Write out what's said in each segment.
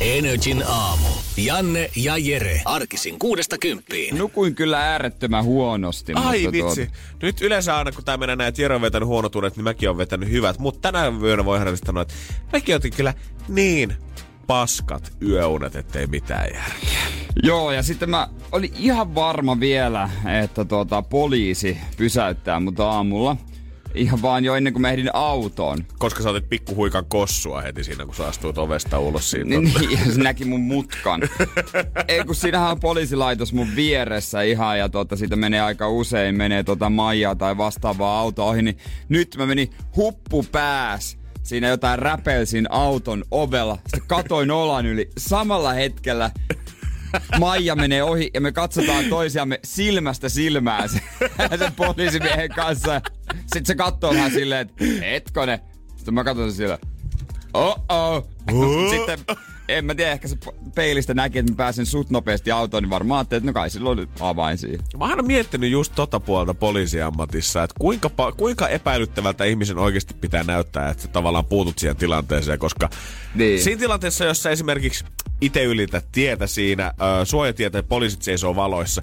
Energin aamu. Janne ja Jere. Arkisin 6–10. Nukuin kyllä äärettömän huonosti. Ai mutta vitsi. Nyt yleensä aina kun tää menee näin, että Jere on vetänyt huonot unet, niin mäkin on vetänyt hyvät. Mutta tänään yönä voi hän sanoa, että mäkin otin kyllä niin paskat yöunet, ettei mitään järkeä. Joo, ja sitten mä olin ihan varma vielä, että poliisi pysäyttää mut aamulla. Ihan vaan jo ennen kuin mä ehdin autoon. Koska sä otit pikkuhuikan kossua heti siinä, kun sä astuit ovesta ulos siitä. Niin, ja se näki mun mutkan. Ei, kun siinähän on poliisilaitos mun vieressä ihan, ja siitä menee aika usein, menee Maijaa tai vastaavaa autoa ohi, niin nyt mä menin huppu pääs. Siinä jotain räpelsin auton ovella, sitten katoin olan yli. Samalla hetkellä Maija menee ohi ja me katsotaan toisiamme silmästä silmään sen poliisimiehen kanssa. Sitten se katsoo vähän silleen, että hetkone. Sitten mä katson sillä, oh-oh. Sitten en mä tiedä, ehkä se peilistä näki, että mä pääsen suht nopeasti autoon, niin varmaan ajattelin, että no kai silloin on avain siihen. Mä oon miettinyt just puolta poliisiammatissa, että kuinka epäilyttävältä ihmisen oikeasti pitää näyttää, että sä tavallaan puutut siihen tilanteeseen, koska niin. Siinä tilanteessa, jossa esimerkiksi itse ylität tietä siinä, suojatietä ja poliisit seisoo valoissa,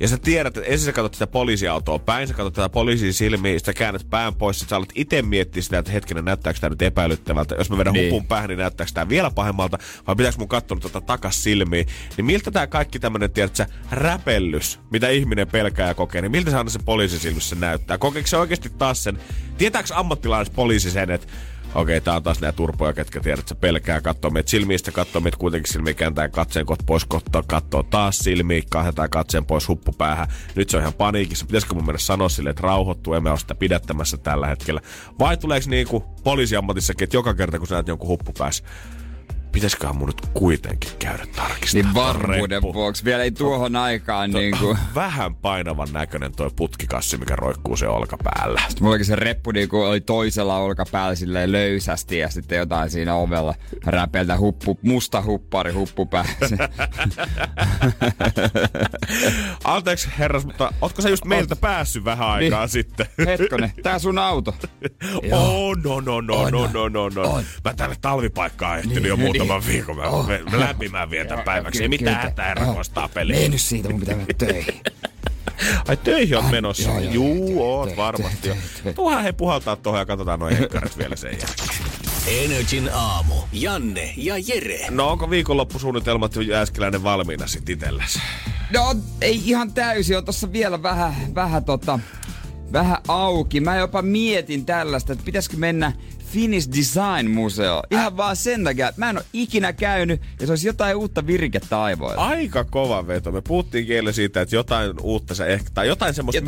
ja sä tiedät, että ensin sä katsot sitä poliisiautoa päin, sä katsot tätä poliisin silmiä, sä käännät pään pois, sä alat ite miettiä sitä, että hetkinen, näyttääkö tää nyt epäilyttävältä. Jos mä vedän hupun päähän, niin näyttääkö tää vielä pahemmalta, vai pitääkö mun katsoa tätä takas silmiin. Niin miltä tää kaikki tämmönen, tiedätkö, räpellys, mitä ihminen pelkää ja kokee, niin miltä se aina se poliisin silmissä näyttää? Kokeeko se oikeesti taas sen, tietääks ammattilainen poliisi sen, että okei, tää on taas nää turpoja, ketkä tiedät, sä pelkää, kattoo meitä silmiistä, kattoo meitä kuitenkin silmiä, kääntää katseen pois, kattoo taas silmiä, kahdetaan katseen pois huppupäähän. Nyt se on ihan paniikissa. Pitäisikö mun mennä sanoa silleen, että rauhoittuu, emme ole sitä pidättämässä tällä hetkellä? Vai tuleeks niinku poliisiammatissakin, että joka kerta kun sä näet jonkun huppupäässä, pitäisiköhän mun nyt kuitenkin käydä tarkistamaan? Niin varmuuden vuoksi. Vielä ei tuohon aikaan niinku vähän painavan näköinen toi putkikassi, mikä roikkuu sen olkapäällä. Sitten mullakin se reppu niinku oli toisella olkapäällä silleen löysästi ja sitten jotain siinä ovella räpeltä musta huppari huppupäässä. Anteeksi herras, mutta ootko sä just meiltä päässyt vähän aikaa niin sitten? Hetkone, tää sun auto. Oh, no. Mä tänne talvipaikkaan ehtinyt niin jo muutaman viikon. Mä lämpimään vietän päiväksi. Ei mitään hätää rakostaa peliä. Mene nyt siitä, mun pitää mennä töihin. Ai töihin on menossa? Juu, oot varmasti jo. Tuohan he puhaltaa tuohon ja katsotaan noin henkkarit vielä sen jälkeen. Energin aamu. Janne ja Jere. No onko viikonloppusuunnitelmat jo äskeläinen valmiina sit itselläsi? No ei ihan täysin. On tossa vielä vähän auki. Mä jopa mietin tällaista, että pitäisikö mennä Finnish Design Museo. Ihan vaan sen takia, että mä en ole ikinä käynyt ja se olisi jotain uutta virkettä aivoilla. Aika kova veto. Me puhuttiin kielellä siitä, että jotain uutta sä ehkä, tai jotain semmoista,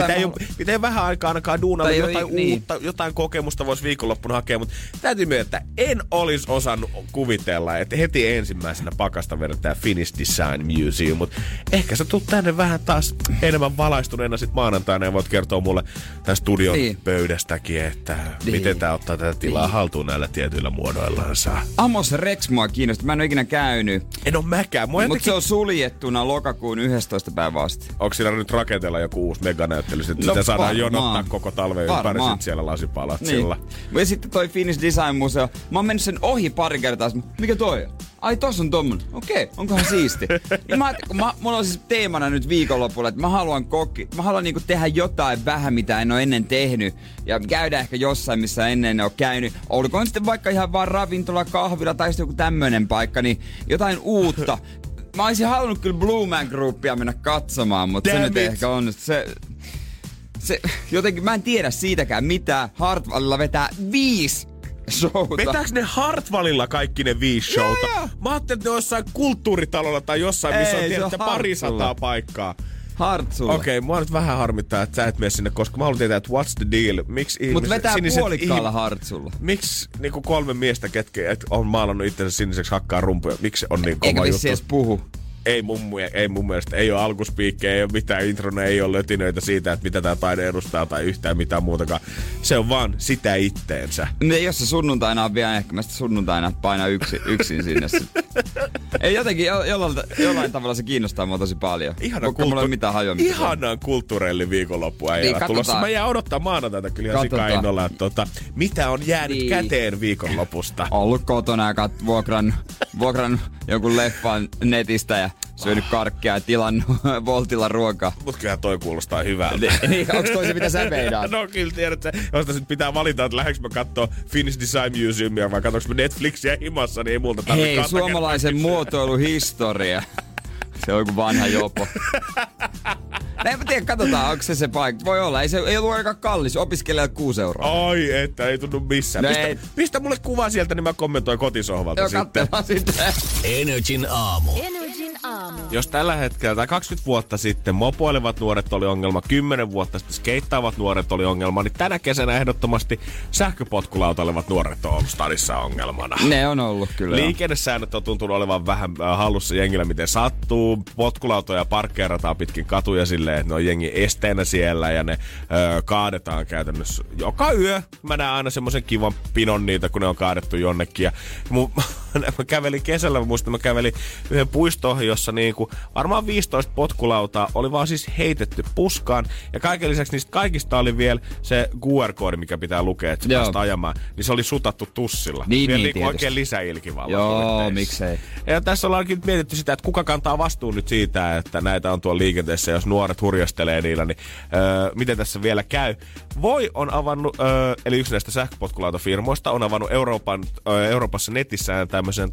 mitä ei vähän aikaa ainakaan duunalla, jotain niin uutta, jotain kokemusta voisi viikonloppuna hakea, mutta täytyy myöntää, en olisi osannut kuvitella, että heti ensimmäisenä pakasta vedetään Finnish Design Museo, mutta ehkä sä tulet tänne vähän taas enemmän valaistuneena sit maanantaina ja voit kertoa mulle tämän studion pöydästäkin, että miten tää ottaa tätä tilaa haltuun näillä tietyillä muodoillansa. Amos Rex mua kiinnostaa. Mä en ole ikinä käynyt. En oo mäkään. Mutta se on suljettuna lokakuun 11. päivä asti. Onko siinä nyt rakenteella joku uusi meganäyttely? Sitten sitä saadaan jonottaa koko talven ympäri sit siellä lasipalatsilla. Niin. Ja sitten toi Finnish Design Museo. Mä oon mennyt sen ohi pari kertaa. Mikä toi on? Ai tossa on tommonen. Okei, onkohan siisti. Ja mulla on siis teemana nyt viikonlopulla, että mä haluan niinku tehdä jotain vähän, mitä en oo ennen tehnyt. Ja käydä ehkä jossain, missä ennen en oo käynyt. Olkoon sitten vaikka ihan vaan ravintola, kahvila tai joku tämmönen paikka, niin jotain uutta. Mä oisin halunnut kyllä Blue Man Groupia mennä katsomaan, mutta se nyt ehkä onnistu. Se jotenkin mä en tiedä siitäkään mitään. Hartwallilla vetää 5 showta. Vetääks ne Hartwallilla kaikki ne 5 showta? Joo. Mä ajattelin, että ne on jossain kulttuuritalolla tai jossain, missä on tiedättä parisataa paikkaa. Hartsulla. Okei, mua nyt vähän harmittaa, että sä et mene sinne, koska mä haluan tietää, että what's the deal? Miksi ihmiset... Mut vetää puolikkaalla Hartsulla. Miksi niinku kolme miestä, ketkä on maalannut itsensä siniseksi hakkaa rumpuja, miksi on niin kova juttu? Eikä vissi edes puhu. Ei mun mielestä. Ei ole alkuspiikkejä, ei ole mitään introna, ei ole lötinöitä siitä, että mitä tää taide edustaa tai yhtään mitään muutakaan. Se on vaan sitä itteensä. Ne, jos se sunnuntaina on vielä, ehkä mä sitä sunnuntaina painaa yksin sinne. Ei jotenkin, jollain tavalla se kiinnostaa mua tosi paljon. Ihanaan kulttuurellinen viikonloppu äijällä niin, tulossa. Mä jään odottaa maanantaita kyllä ihan sikainnolla, että mitä on jäänyt niin käteen viikonlopusta. Ollut kotona ja vuokran jonkun leffan netistä ja syönyt karkkia ja tilannut Voltilla ruokaa. Mut kyllähän toi kuulostaa hyvältä. Niin, onks toi se mitä sä meidät? No kyllä tiedät sä, jos tässä nyt pitää valita, että lähdeks mä kattoo Finnish Design Museumia vai katsoks mä Netflixiä himassa, niin ei multa tarvitse katsoa. Hei, suomalaisen muotoiluhistoria. Se on joku vanha jopo. En mä tiedä, katsotaan, onko se paikka. Voi olla, ei ollut ainakaan kallis. Opiskelijalle 6 euroa. Ai, että ei tunnu missään. No pistä mulle kuva sieltä, niin mä kommentoin kotisohvalta. Joo, sitten. Sitä. Energin aamu. Jos tällä hetkellä, tai 20 vuotta sitten, mopoilevat nuoret oli ongelma, 10 vuotta sitten skeittaavat nuoret oli ongelma, niin tänä kesänä ehdottomasti sähköpotkulautailevat nuoret on ollut stadissa ongelmana. Ne on ollut, kyllä. Liikennesäännöt on tuntunut olevan vähän hallussa jengillä, miten sattuu. Potkulautoja parkkeerataan pitkin katuja silleen, että ne on jengi esteenä siellä ja ne kaadetaan käytännössä joka yö. Mä näen aina semmoisen kivan pinon niitä, kun ne on kaadettu jonnekin. Ja mä kävelin kesällä, mä kävelin yhden puistoon, jossa niinku varmaan 15 potkulautaa oli vaan siis heitetty puskaan. Ja kaiken lisäksi niistä kaikista oli vielä se QR-koodi, mikä pitää lukea, että se päästä ajamaan. Niin se oli sutattu tussilla. Niin, oikein lisäilkivalla. Joo, miksei. Ja tässä ollaankin mietitty sitä, että kuka kantaa vastuun nyt siitä, että näitä on tuolla liikenteessä, jos nuoret hurjastelee niillä, niin miten tässä vielä käy. Voi on avannut, eli yksi näistä sähköpotkulautafirmoista on avannut Euroopassa netissään tämmöisen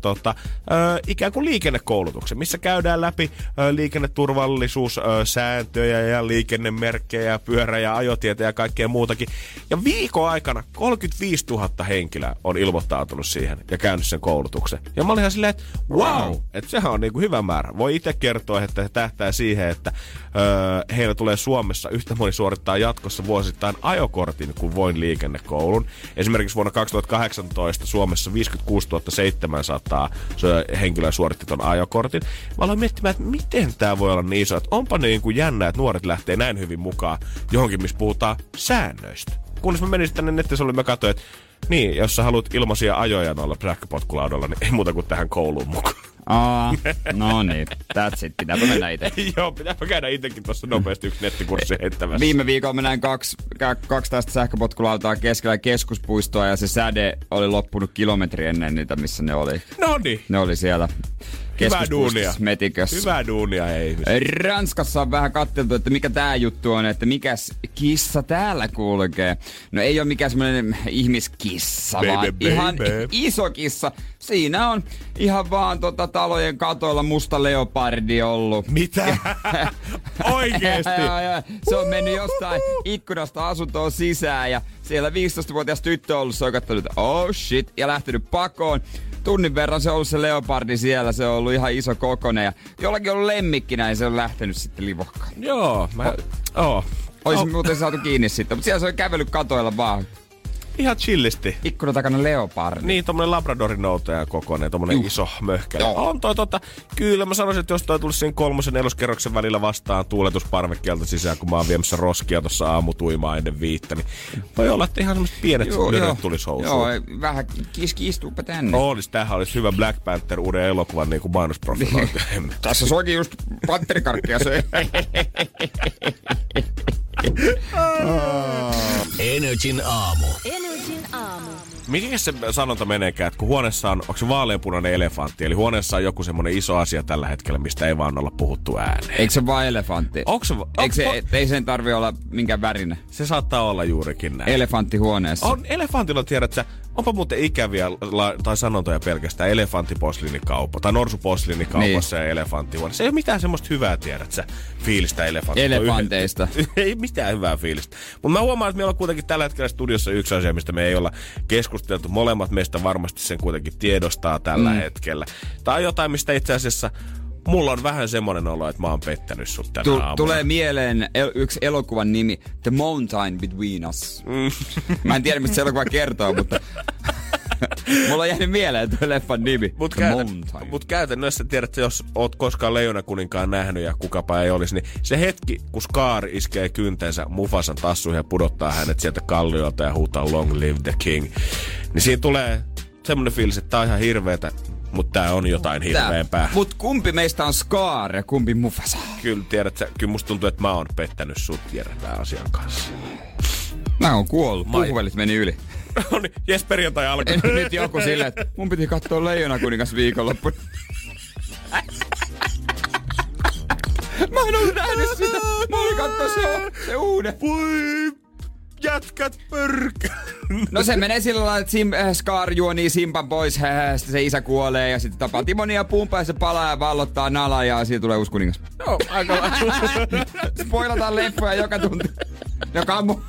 ikään kuin liikennekoulutuksen, missä käydään läpi liikenneturvallisuussääntöjä ja liikennemerkkejä, pyörä- ja ajotietä ja kaikkea muutakin. Ja viikon aikana 35 000 henkilöä on ilmoittautunut siihen ja käynyt sen koulutuksen. Ja mä olin ihan silleen, että wow, että sehän on niin kuin hyvä määrä. Voi itse kertoa, että he tähtää siihen, että heillä tulee Suomessa yhtä moni suorittaa jatkossa vuosittain ajokortin kuin voin liikennekoulun. Esimerkiksi vuonna 2018 Suomessa 56 700 henkilöä suoritti ton ajokortin. Mä aloin miettimään, että miten tää voi olla niin iso, että onpa niin kuin jännä, että nuoret lähtee näin hyvin mukaan johonkin, missä puhutaan säännöistä. Kunnes mä menin tänne nettisivulle, mä katsoin, että niin, jos sä haluat ilmaisia ajoja noilla sähköpotkulaudolla, niin ei muuta kuin tähän kouluun mukaan. No niin, that's it. Pitääpä mennä itse. Joo, pitääpä käydä itsekin tuossa nopeasti yksi nettikurssi heittämässä. Viime viikolla mä näin kaksi tästä sähköpotkulautaa keskellä keskuspuistoa ja se säde oli loppunut kilometri ennen niitä, missä ne oli. No niin. Ne oli siellä keskuspuistossa metikössä. Hyvää duunia, hei. Ranskassa on vähän katseltu, että mikä tää juttu on, että mikäs kissa täällä kulkee. No ei ole mikään semmoinen ihmiskissa, vaan ihan iso kissa. Siinä on ihan vaan talojen katoilla musta leopardi ollut. Mitä? Oikeesti? Se on mennyt jostain ikkunasta asuntoon sisään ja siellä 15-vuotias tyttö on ollut, se on kattonut, oh shit, ja lähtenyt pakoon. Tunnin verran se on ollut se leopardi siellä, se on ollut ihan iso kokoinen ja jollakin on lemmikkinä ja se on lähtenyt sitten livokkaan. Joo, Olisi muuten saatu kiinni sitten, mutta siellä se on kävellyt katoilla vaan. Ihan chillisti. Ikkuna takana leopardi. Niin, tommonen labradorin noutaja kokoinen, tommonen iso möhkäli. On toi kyllä mä sanoisin, että jos toi tulisi siinä 3. ja 4. kerroksen välillä vastaan tuuletusparvekkeelta sisään, kun mä oon viemässä roskia tossa aamutuimaa ennen 5, niin voi olla, että ihan semmoset pienet nyröt tulis housuun. Joo, vähän kiistuupa tänne. Tämähän olisi hyvä Black Panther uuden elokuvan niinku mainosprofilointi. Tässä soikin just panterikarkkia söi. Energin aamu. Mikä se sanonta meneekään, että kun huoneessa on, onko se vaaleanpunainen elefantti, eli huoneessa on joku semmoinen iso asia tällä hetkellä, mistä ei vaan olla puhuttu ääneen. Eikö se vaan elefantti? Ei sen tarvi olla minkään värinen. Se saattaa olla juurikin näin. Elefantti huoneessa. On elefantilla, tiedät sä, onpa muuten ikäviä tai sanontoja pelkästään elefanttiposliinikauppa tai norsuposliinikaupassa niin. Ja elefanttihuone. Se ei ole mitään semmoista hyvää, tiedät sä, fiilistä elefanteista. Ei mitään hyvää fiilistä. Mutta mä huomaan, että meillä on kuitenkin tällä hetkellä studiossa yksi asia, mistä me ei olla keskusteltu. Molemmat meistä varmasti sen kuitenkin tiedostaa tällä hetkellä. Tai jotain, mistä itse asiassa mulla on vähän semmoinen olo, että mä oon pettänyt sut tänä aamuna. Tulee mieleen yksi elokuvan nimi, The Mountain Between Us. Mä en tiedä, mistä se elokuva kertoo, mutta... Mulla on jäänyt mieleen tuo leffan nimi. Mut käytännössä tiedät, jos oot koskaan Leijonakuninkaan nähnyt ja kukapa ei olisi, niin se hetki, kun Scar iskee kyntensä Mufasan tassuihin ja pudottaa hänet sieltä kalliolta ja huutaa long live the king, niin siinä tulee semmonen fiilis, että tää on ihan hirveetä, mutta tää on jotain hirveempää. Mut kumpi meistä on Scar ja kumpi Mufasa? Kyllä tiedät, kyllä musta tuntuu, että mä oon pettänyt sut Jeren tämän asian kanssa. Mä oon kuollut, puhuvälit meni yli. No niin, jes perjantai alkaa. Nyt joku silleen, että mun piti katsoa Leijonakuningas viikonloppuna. Mä en oo nähnyt sitä. Mä olin kattoo se uuden. Voi jätkät pörkää. No se menee sillä lailla, että Scar juonii Simpan pois. Sitten se isä kuolee ja sitten tapaa Timonia pumpaa ja se palaa ja vallottaa nalaa ja siitä tulee uusi kuningas. No, aika lailla. Spoilataan leffoja joka tunti. Joka on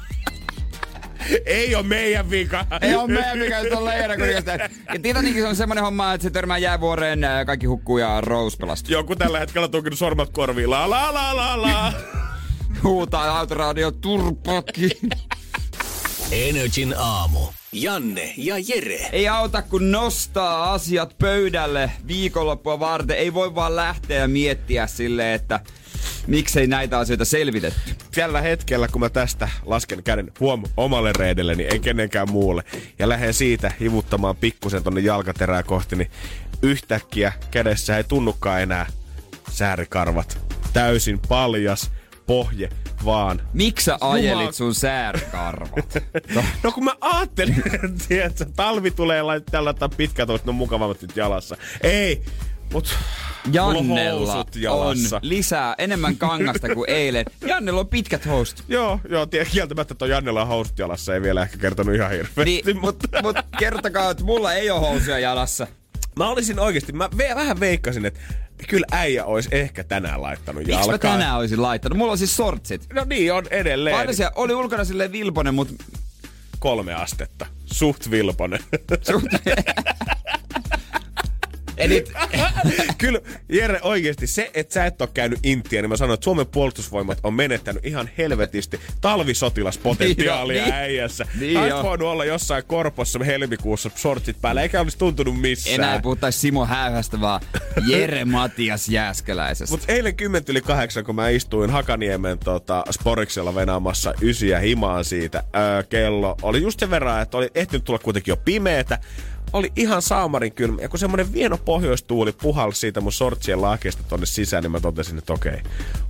ei oo meidän vika. Ei oo meidän vika, jos on Leijonakuningasta. Ja Titanicissa on semmonen homma, että se törmää jäävuoreen, kaikki hukkuu ja Rose pelastuu. Joku tällä hetkellä tunkinut sormat korviin. La la la la la. Huutaa autoradio turpakin. Energin aamu. Janne ja Jere. Ei auta kun nostaa asiat pöydälle viikonloppua varten. Ei voi vaan lähteä ja miettiä silleen, että... miksei näitä asioita selvitetty? Tällä hetkellä, kun mä tästä lasken käden omalle reidelle, niin ei kenenkään muulle. Ja lähden siitä hivuttamaan pikkusen tonne jalkaterää kohti, niin yhtäkkiä kädessä ei tunnukaan enää säärikarvat. Täysin paljas pohje vaan. Miksi sä ajelit sun säärikarvat? No kun mä ajattelin, että talvi tulee laittaa pitkät toiset, no mukavammat nyt jalassa. Ei! Mut Jannella on lisää enemmän kangasta kuin eilen. Jannella on pitkät housut. Joo, kieltämättä toi Jannella on housut jalassa. Ei vielä ehkä kertonut ihan hirveästi. Niin, mut kertokaa, että mulla ei ole housuja jalassa. Mä olisin oikeesti, mä vähän veikkasin, että kyllä äijä olisi ehkä tänään laittanut jalkaan. Miks mä tänään olisin laittanut? Mulla on siis sortsit. No niin, on edelleen. Aina siellä oli ulkona silleen vilponen, mut... 3 astetta. Suht vilponen. Kyllä, Jere, oikeesti se, että sä et oo käynyt Intiä, niin mä sanon, että Suomen puolustusvoimat on menettänyt ihan helvetisti talvisotilaspotentiaalia äijässä. Hän on voinut olla jossain korpossa helmikuussa shortsit päällä, eikä olisi tuntunut missään. Enää ei puhuttaisi Simo Häyhästä, vaan Jere Matias Jääskeläisestä. Mut eilen 7:10, kun mä istuin Hakaniemen Sporiksella venaamassa ysiä himaan siitä, kello oli just sen verran, että oli ehtinyt tulla kuitenkin jo pimeetä. Oli ihan saamarin kylmä. Ja kun semmonen vieno pohjoistuuli puhalsi siitä mun sortsien laakista tonne sisään, niin mä totesin, että okei,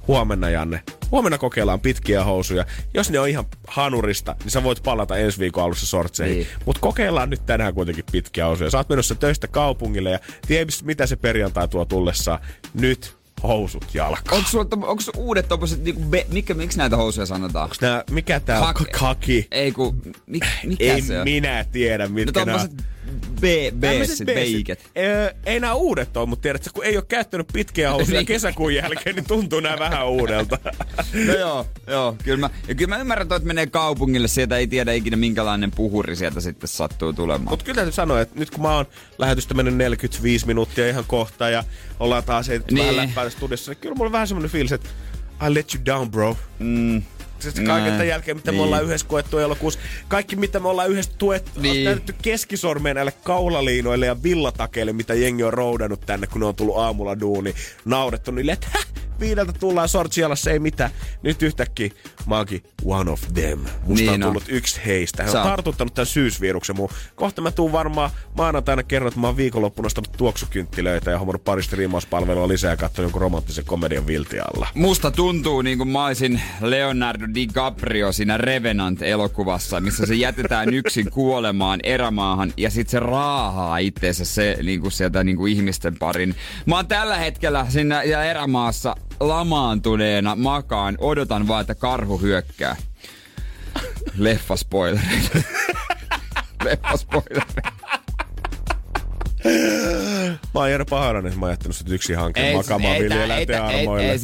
huomenna Janne. Huomenna kokeillaan pitkiä housuja. Jos ne on ihan hanurista, niin sä voit palata ensi viikon alussa sortseihin. Niin. Mut kokeillaan nyt tänään kuitenkin pitkiä housuja. Sä oot menossa töistä kaupungille ja tiedä mitä se perjantai tuo tullessaan. Nyt housut jalkaan. Onko uudet tommoset, niinku, miksi näitä housuja sanotaan? Onko nää, mikä tää on? Kaki. Ei kun, mikä se on? Ei minä tiedä, mitkä no, tommoset, nää... B-sit, B-iket. Ei nää uudet oo, mutta tiedätkö, kun ei oo käyttänyt pitkiä housuja niin. Kesäkuun jälkeen, niin tuntuu nää vähän uudelta. No joo, kyllä mä ymmärrän toi, että menee kaupungille, sieltä ei tiedä ikinä minkälainen puhuri sieltä sitten sattuu tulemaan. Mut kyllä täytyy sanoa, että nyt kun mä oon lähetystä mennyt 45 minuuttia ihan kohta ja ollaan taas vähän läppäällä studiossa, niin kyllä mulla on vähän semmonen fiilis, että I let you down, bro. Kaiken tämän jälkeen, mitä me ollaan yhdessä koettu elokuussa. Kaikki, mitä me ollaan yhdessä tuettu, on täytetty keskisormeen näille kaulaliinoille ja villatakeille, mitä jengi on roudannut tänne, kun ne on tullut aamulla duuni. Naurettu niille, että viideltä tullaan sortsialassa, ei mitään. Nyt yhtäkkiä mä oonkin one of them. Musta on tullut yksi heistä. Hän on tartuttanut tämän syysviruksen muun. Kohta mä tuun varmaan maanantaina kerron, että mä oon viikonloppuna nostanut tuoksukynttilöitä ja hommannut parista riimauspalvelua lisää ja katsoin jonkun romanttisen komedian viltialla. Musta tuntuu niin kuin mä oisin Leonardo DiCaprio siinä Revenant-elokuvassa, missä se jätetään yksin kuolemaan erämaahan ja sit se raahaa itseensä se, niin kuin sieltä niin kuin ihmisten parin. Mä oon tällä hetkellä siinä erämaassa lamaantuneena makaan. Odotan vaan, että karhu hyökkää. Leffaspoilereita. Leffaspoilereita. Mä oon Jere Paharainen, mä oon jättänyt sut yksin hankkeen makaamaan viljeläinten armoille.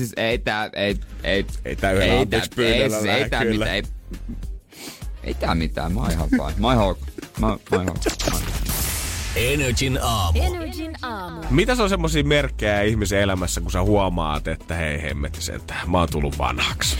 Ei tää mitään, mä oon ihan vaan. Energin aamu. Mitä se on semmosia merkkejä ihmisen elämässä, kun sä huomaat, että hei hemmetis, että mä oon tullut vanhaksi?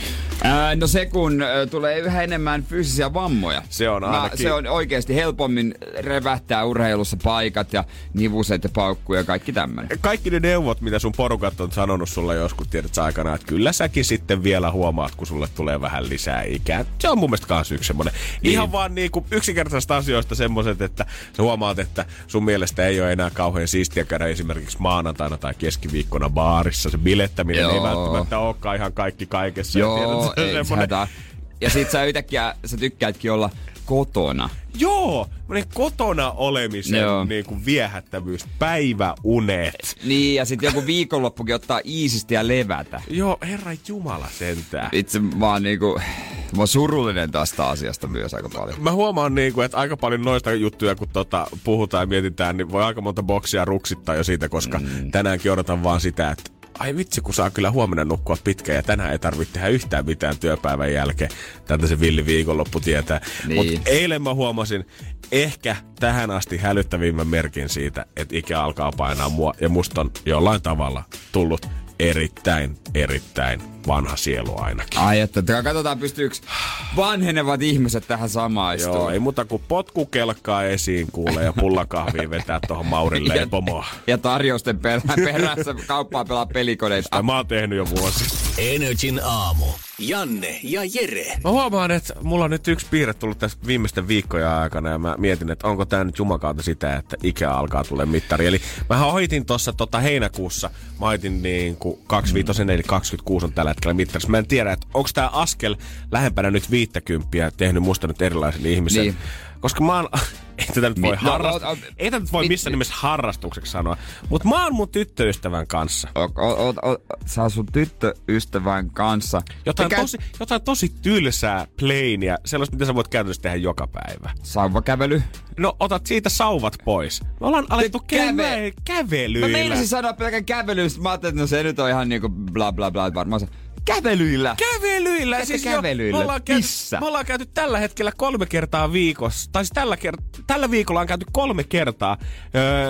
No se, kun tulee yhä enemmän fyysisiä vammoja. Se on ainakin. Se on oikeesti helpommin revähtää urheilussa paikat ja nivuset ja paukkuja ja kaikki tämmönen. Kaikki ne neuvot, mitä sun porukat on sanonut sulle joskus tiedät sä aikana, että kyllä säkin sitten vielä huomaat, kun sulle tulee vähän lisää ikää. Se on mun mielestä kans yksi semmonen. Niin. Ihan vaan niinku yksinkertaisista asioista semmoset, että sä huomaat, että sun mielestä ei ole enää kauhean siistiä käydä esimerkiksi maanantaina tai keskiviikkona baarissa. Se bilettäminen Joo. ei välttämättä olekaan ihan kaikki kaikessa. Joo, tiedät, ei semmonen... Ja sit sä yhtäkkiä sä tykkäätkin olla kotona. Joo, kotona olemisen niinku viehättävyys, päiväunet. Niin, ja sitten joku viikonloppukin ottaa iisisti ja levätä. Joo, herra jumala sentään. Itse vaan niinku... Mä oon surullinen tästä asiasta myös aika paljon. Mä huomaan niinku, että aika paljon noista juttuja, kun puhutaan ja mietitään, niin voi aika monta boksia ruksittaa jo siitä, koska tänäänkin odotan vaan sitä, että ai vitsi, kun saa kyllä huomenna nukkua pitkään ja tänään ei tarvitse tehdä yhtään mitään työpäivän jälkeen. Tältä se villi viikonloppu tietää. Niin. Mutta eilen mä huomasin ehkä tähän asti hälyttävimmän merkin siitä, että ikä alkaa painaa mua ja musta on jollain tavalla tullut erittäin vanha sielu ainakin. Ai että, katsotaan pystyykö vanhenevat ihmiset tähän samaan istuun. Joo, ei muuta kuin potkukelkkaa esiin kuulee ja pullakahviin vetää tuohon Maurin leipomoon. Ja tarjousten perässä kauppaa pelaa pelikoneista. Sitä mä oon tehnyt jo vuosi. Energin aamu. Janne ja Jere. Mä huomaan, että mulla on nyt yksi piirre tullut tässä viimeisten viikkojen aikana ja mä mietin, että onko tää nyt jumakautta sitä, että ikä alkaa tulee mittari. Eli mä hoitin tuossa heinäkuussa, mä hoitin niin kuin 25, eli 26 on tällä hetkellä mittarissa. Mä en tiedä, että onko tää askel lähempänä nyt 50 tehnyt musta nyt erilaisen ihmisen. Niin. Koska mä oon... Ei tätä nyt voi missään nimessä harrastukseksi sanoa. Mut mä oon mun tyttöystävän kanssa. Sä oon sun tyttöystävän kanssa. Jotain tosi tylsää plainiä. Sellaista, mitä sä voit käytännössä tehdä joka päivä. Sauvakävely. No otat siitä sauvat pois. Me ollaan alettu kävelyillä. Mä meinasin sanoa pelkän kävelystä. Mä ajattelin, että no se nyt on ihan niinku bla bla bla. Varmaan se... Kävelyillä! Kävelyillä. Me ollaan käyty tällä hetkellä 3 kertaa viikossa. Tai siis tällä viikolla on käyty 3 kertaa.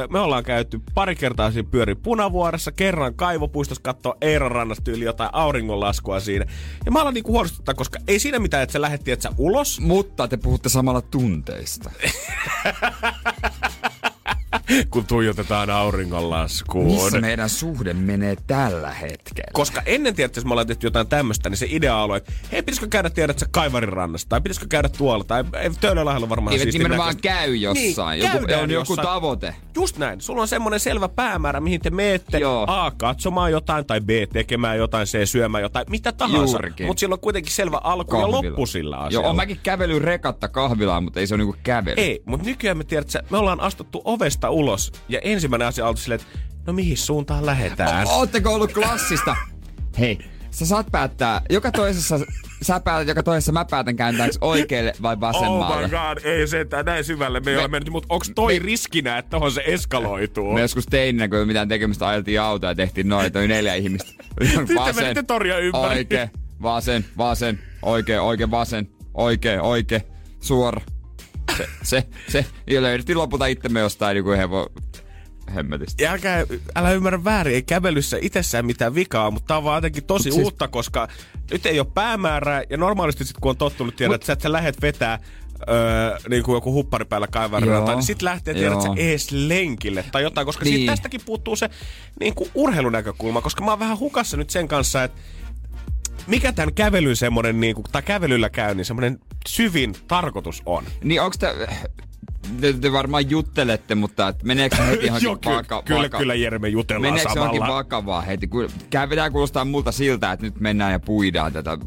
Me ollaan käyty pari kertaa siinä Pyörin Punavuoressa. Kerran Kaivopuistossa kattoo Eiran rannasta tyyli jotain auringonlaskua siinä. Ja mä alan niinku huolestuttaa, koska ei siinä mitään, että se lähti ulos. Mutta te puhutte samalla tunteista. Kun tuijotetaan auringonlaskuun. Missä meidän suhde menee tällä hetkellä? Koska ennen tietysti, jos me ollaan tehty jotain tämmöistä, niin se idea on, että hei, pitäisikö käydä Kaivarin rannassa, tai pitäisikö käydä tuolla, tai Töölön lahdella varmaan siistiä. Niin, vaan käy jossain. Niin, joku tavoite. Just näin. Sulla on semmoinen selvä päämäärä, mihin te menette A, katsomaan jotain, tai B, tekemään jotain, C, syömään jotain, mitä tahansa. Mutta sillä on kuitenkin selvä alku kahvila. Ja loppu sillä asialla. Joo, on mäkin kävellyt rekatta kahvilaan, mutta ei se ole niinku kävely. Ei, mutta nykyään me ollaan astuttu ovesta ulos. Ja ensimmäinen asia on silleen, että no mihin suuntaan lähetään? Ootteko ollut klassista? Hei, sä saat päättää, joka toisessa sä päätät, joka toisessa mä päätän kääntääks oikealle vai vasemmalle. Oh my god, ei sentään näin syvälle me ei ole mennyt, mutta onks toi riskinä, että tohon se eskaloituu? Me joskus teininä, kun ei mitään tekemistä, ajeltiin autoa ja tehtiin toi 4 ihmistä. Sitten menitte torja ympäri. Oikee, vasen, oikee, vasen, oikee, suora. Se. Ja löydettiin lopulta itsemme jostain joku hemmetistä. Ja älä ymmärrä väärin, ei kävelyssä itsessään mitään vikaa, mutta tää on vaan jotenkin tosi uutta, koska nyt ei ole päämäärää. Ja normaalisti sit kun on tottunut tiedä, että sä lähet vetää niin kuin joku huppari päällä kaivarilla, niin sit lähtee tiedät sä ees lenkille tai jotain, koska niin. Siitä tästäkin puuttuu se niin kuin urheilunäkökulma, koska mä oon vähän hukassa nyt sen kanssa, että mikä tämän kävelyn semmonen, niin kuin, tai kävelyllä käy, niin semmonen syvin tarkoitus on? Niin onks tää... Te varmaan juttelette, mutta meneekö se heti johonkin vakavaa? Kyllä Jere, me jutellaan meneekö samalla. Meneekö se vakavaa heti? Pitää kuulostaa multa siltä, että nyt mennään ja puidaan tätä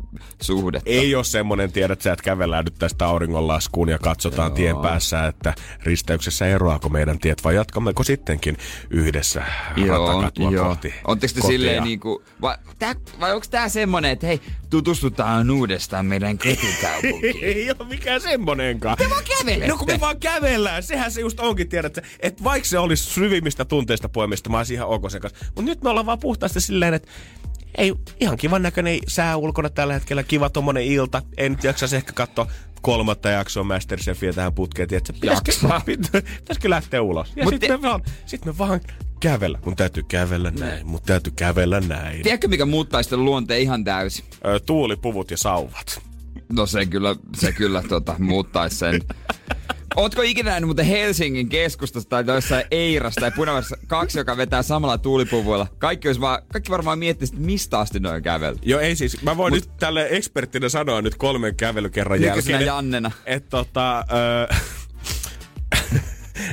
suhdetta. Ei ole semmoinen tiedä, että kävellään nyt tästä auringonlaskuun ja katsotaan tien päässä, että risteyksessä eroako meidän tiet vai jatkammeko sittenkin yhdessä ratakatua kohti Ootteko te kotia? Silleen niinku... Vai onko tää semmonen, että hei, tutustutaan uudestaan meidän kotikaupunkiin? Ei oo mikään semmonenkaan. Te vaan kävelette. No kun me vaan kävelette. Sehän se just onkin, tiedät sä, että vaikka se olisi syvimmistä tunteista poimista, mä olisin ihan ok sen kanssa. Mutta nyt me ollaan vaan puhtaasti silleen, että ei, ihan kivan näköinen sää ulkona tällä hetkellä, kiva tommonen ilta. En nyt jaksaisi ehkä katsoa kolmatta jaksoa Masterchefia tähän putkeen, että pitäisikö lähteä ulos. Ja sitten me vaan kävellä. Mun täytyy kävellä näin, Tiedätkö, mikä muuttaa sitten luonteen ihan täysin? Tuulipuvut ja sauvat. No se kyllä muuttaisi sen. Ootko ikinä nähnyt muuten Helsingin keskustassa tai jossain Eirassa tai Punavärissä kaksi, joka vetää samalla tuulipuvuilla? Kaikki varmaan miettisivät, että mistä asti noin kävely. Joo, ei siis. Mä voin nyt tälle eksperttinä sanoa nyt 3 kävelykerran jälkeen. Nykyisenä Jannena.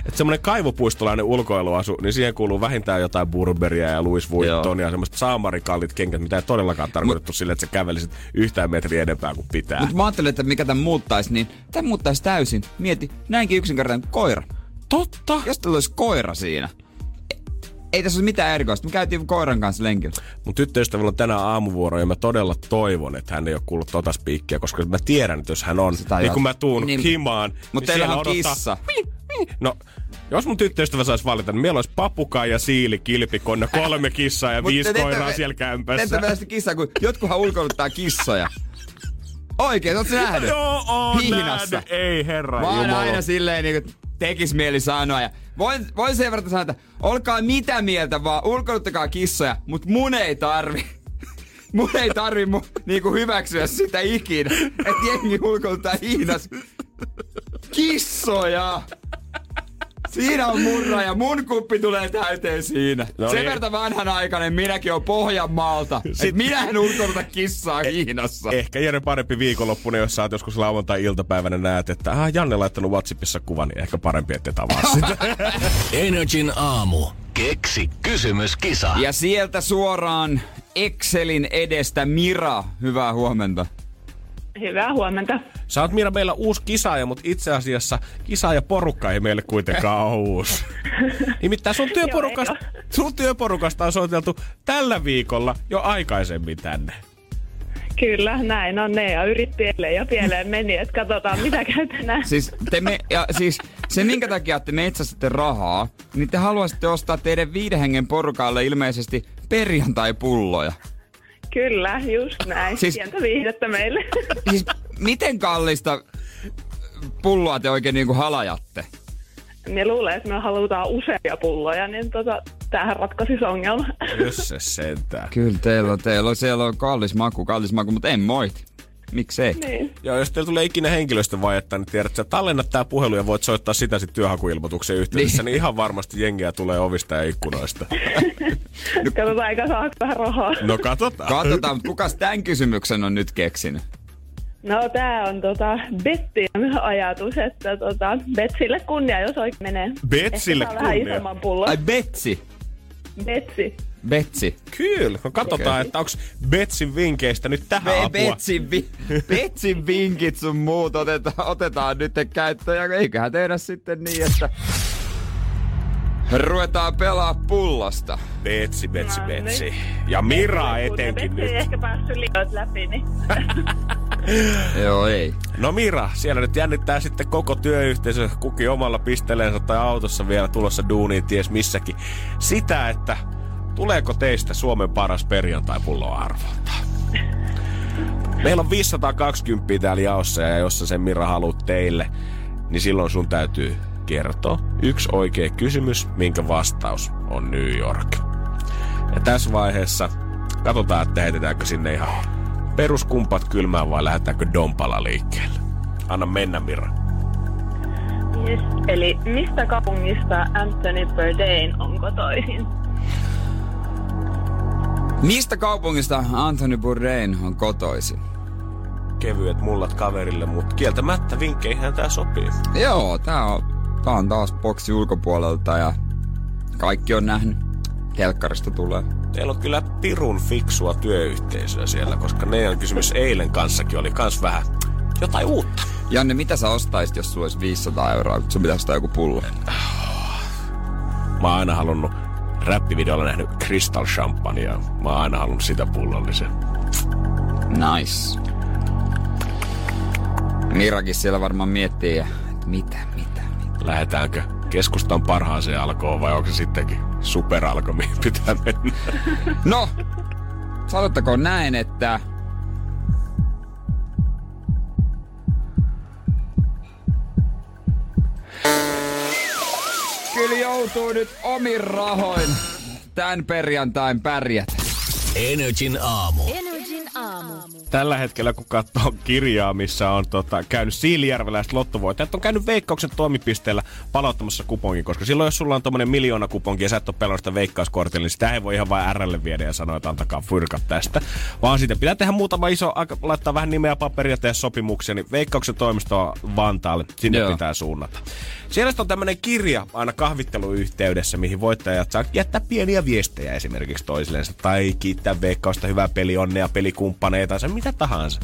Että semmoinen kaivopuistolainen ulkoiluasu, niin siihen kuuluu vähintään jotain Burberia ja Louis Vuitton ja semmoista saamarikallit kenkät, mitä ei todellakaan tarkoitettu sille, että sä kävelisit yhtään metriä enempää kuin pitää. Mutta mä ajattelin, että mikä tämän muuttaisi, niin tämän muuttaisi täysin. Mieti, näinkin yksinkertainen koira. Totta! Jos teillä olisi koira siinä. Ei tässä ole mitään erikoista. Me käytiin koiran kanssa lenkillä. Mun tyttöystävällä on tänään aamuvuoro ja mä todella toivon, että hän ei ole kuullut tota spiikkiä, koska mä tiedän, että jos hän on, niin kun mä tuun himaan, niin siellä on kissa. No, jos mun tyttöystävä saisi valita, niin meillä olisi papukaija, siili, kilpikonna, 3 kissaa ja 5 koiraa siellä kämpässä. Teitä vähän sitä kissaa, kun jotkuhan ulkoiluttaa kissoja. Oikein, ootko nähnyt? Joo, oon nähnyt. Ei herra jumala. Mä oon aina silleen niinku tekis mieli sanoa ja voin sen verran sanoa, että olkaa mitä mieltä vaan, ulkoiluttakaa kissoja, mut mun ei tarvi. Mun ei tarvi niinku hyväksyä sitä ikinä, että jengi ulkoiluttaa Hiinas kissoja. Siinä on murra ja mun kuppi tulee täyteen siinä. No sen verran vanhanaikainen minäkin on Pohjanmaalta. Minä en ulkoiluta kissaa Hiinassa. Ehkä Jere parempi viikonloppuna, jos sä oot joskus lauantai-iltapäivänä näet, että Janne laittanut WhatsAppissa kuvan, niin ehkä parempi, ettei tavaa sitä. Energin aamu. Keksi kysymyskisa. Ja sieltä suoraan Excelin edestä Mira. Hyvää huomenta. Hyvää huomenta. Sä oot Mira meillä uusi kisaaja, mutta itse asiassa kisaaja porukka ei meille kuitenkaan ole uusi. Nimittäin sun työporukasta on soiteltu tällä viikolla jo aikaisemmin tänne. Kyllä, näin on. Nea yritti pieleen ja pieleen meni, että katsotaan mitä käy tänään. Siis se minkä takia te metsästätte rahaa, niin te haluaisitte ostaa teidän 5 hengen porukalle ilmeisesti perjantai-pulloja. Kyllä, just näin. Sientä viihdettä meille. Siis miten kallista pulloa te oikein niinku halajatte? Ne luulee, että me halutaan useita pulloja, niin tämähän ratkaisisi ongelma. Jösses sentään. Kyllä teillä on kallis maku, mutta en moiti. Miksei? Niin. Joo, jos teillä tulee ikinä henkilöstövajetta, niin tiedät, että tallennat tää puhelu ja voit soittaa sitä sitten työhakuilmoituksen yhteydessä, niin ihan varmasti jengiä tulee ovista ja ikkunoista. No, katsotaan, eikä saa vähän rahaa. No katsotaan, mutta kukas tämän kysymyksen on nyt keksinyt? No tää on Betsin ajatus, että Betsille kunnia, jos oikein menee. Betsille kunnia? Ai Betsi. Betsi. Kyllä. Katsotaan, että onko Betsin vinkeistä nyt tähän apua. Betsin vinkit sun muut otetaan nyt käyttöön. Eiköhän tehdä sitten niin, että ruvetaan pelaa pullosta. Betsi. Ja Mira etenkin nyt. Betsi ei ehkä päässyt liiot läpi, niin. Joo, ei. No Mira, siellä nyt jännittää sitten koko työyhteisö, kukin omalla pisteleensä tai autossa vielä tulossa duuniin, ties missäkin. Sitä, että tuleeko teistä Suomen paras perjantai-pullo arvontaa? Meillä on 520 täällä jaossa, ja jos sä sen Mira haluat teille, niin silloin sun täytyy kertoa yksi oikea kysymys, minkä vastaus on New York. Ja tässä vaiheessa katsotaan, että heitetäänkö sinne ihan peruskumpat kylmään vai lähdetäänkö dompala liikkeelle. Anna mennä, Mira. Yes, eli mistä kaupungista Anthony Bourdain on kotoisin? Mistä kaupungista Anthony Bourdain on kotoisin? Kevyet mullat kaverille, mutta kieltämättä vinkkeihän tää sopii. Joo, tää on taas boksi ulkopuolelta ja kaikki on nähnyt. Telkkarista tulee. Teillä on kyllä pirun fiksua työyhteisöä siellä, koska Nean kysymys eilen kanssakin oli kans vähän jotain uutta. Janne, mitä sä ostaisit, jos sulla olisi 500 €, kun sun pitäisi ostaa joku pullo? Mä oon aina halunnut räppivideolla nähnyt Crystal Champagnea. Mä oon aina halunnut sitä pullollisen. Nice. Mirakin siellä varmaan miettii, että mitä. Lähetäänkö keskustan parhaaseen alkoon vai onko se sittenkin superalko, mihin pitää mennä? No, sanottakoon näin, että Kyllä joutuu nyt omin rahoin tän perjantain pärjätä. Energin aamu. Tällä hetkellä, kun katsoo kirjaa, missä on käynyt siilinjärveläiset lottovoittajat, on käynyt Veikkauksen toimipisteellä palauttamassa kupongin, koska silloin, jos sulla on tommonen 1 000 000 kuponki ja sä et ole pelannut sitä veikkauskortilla, niin sitä ei voi ihan vain RL viedä ja sanoa, että antakaa fyrkat tästä. Vaan siitä pitää tehdä muutama iso, laittaa vähän nimeä paperia, tehdä sopimuksia, niin Veikkauksen toimistoa Vantaalle, sinne pitää suunnata. Siellä on tämmönen kirja aina kahvitteluyhteydessä, mihin voittajat saa jättää pieniä viestejä esimerkiksi toisillensa tai kiittää Veikkausta, hyvää peli, onnea, pelikumppaneitansa, mitä tahansa.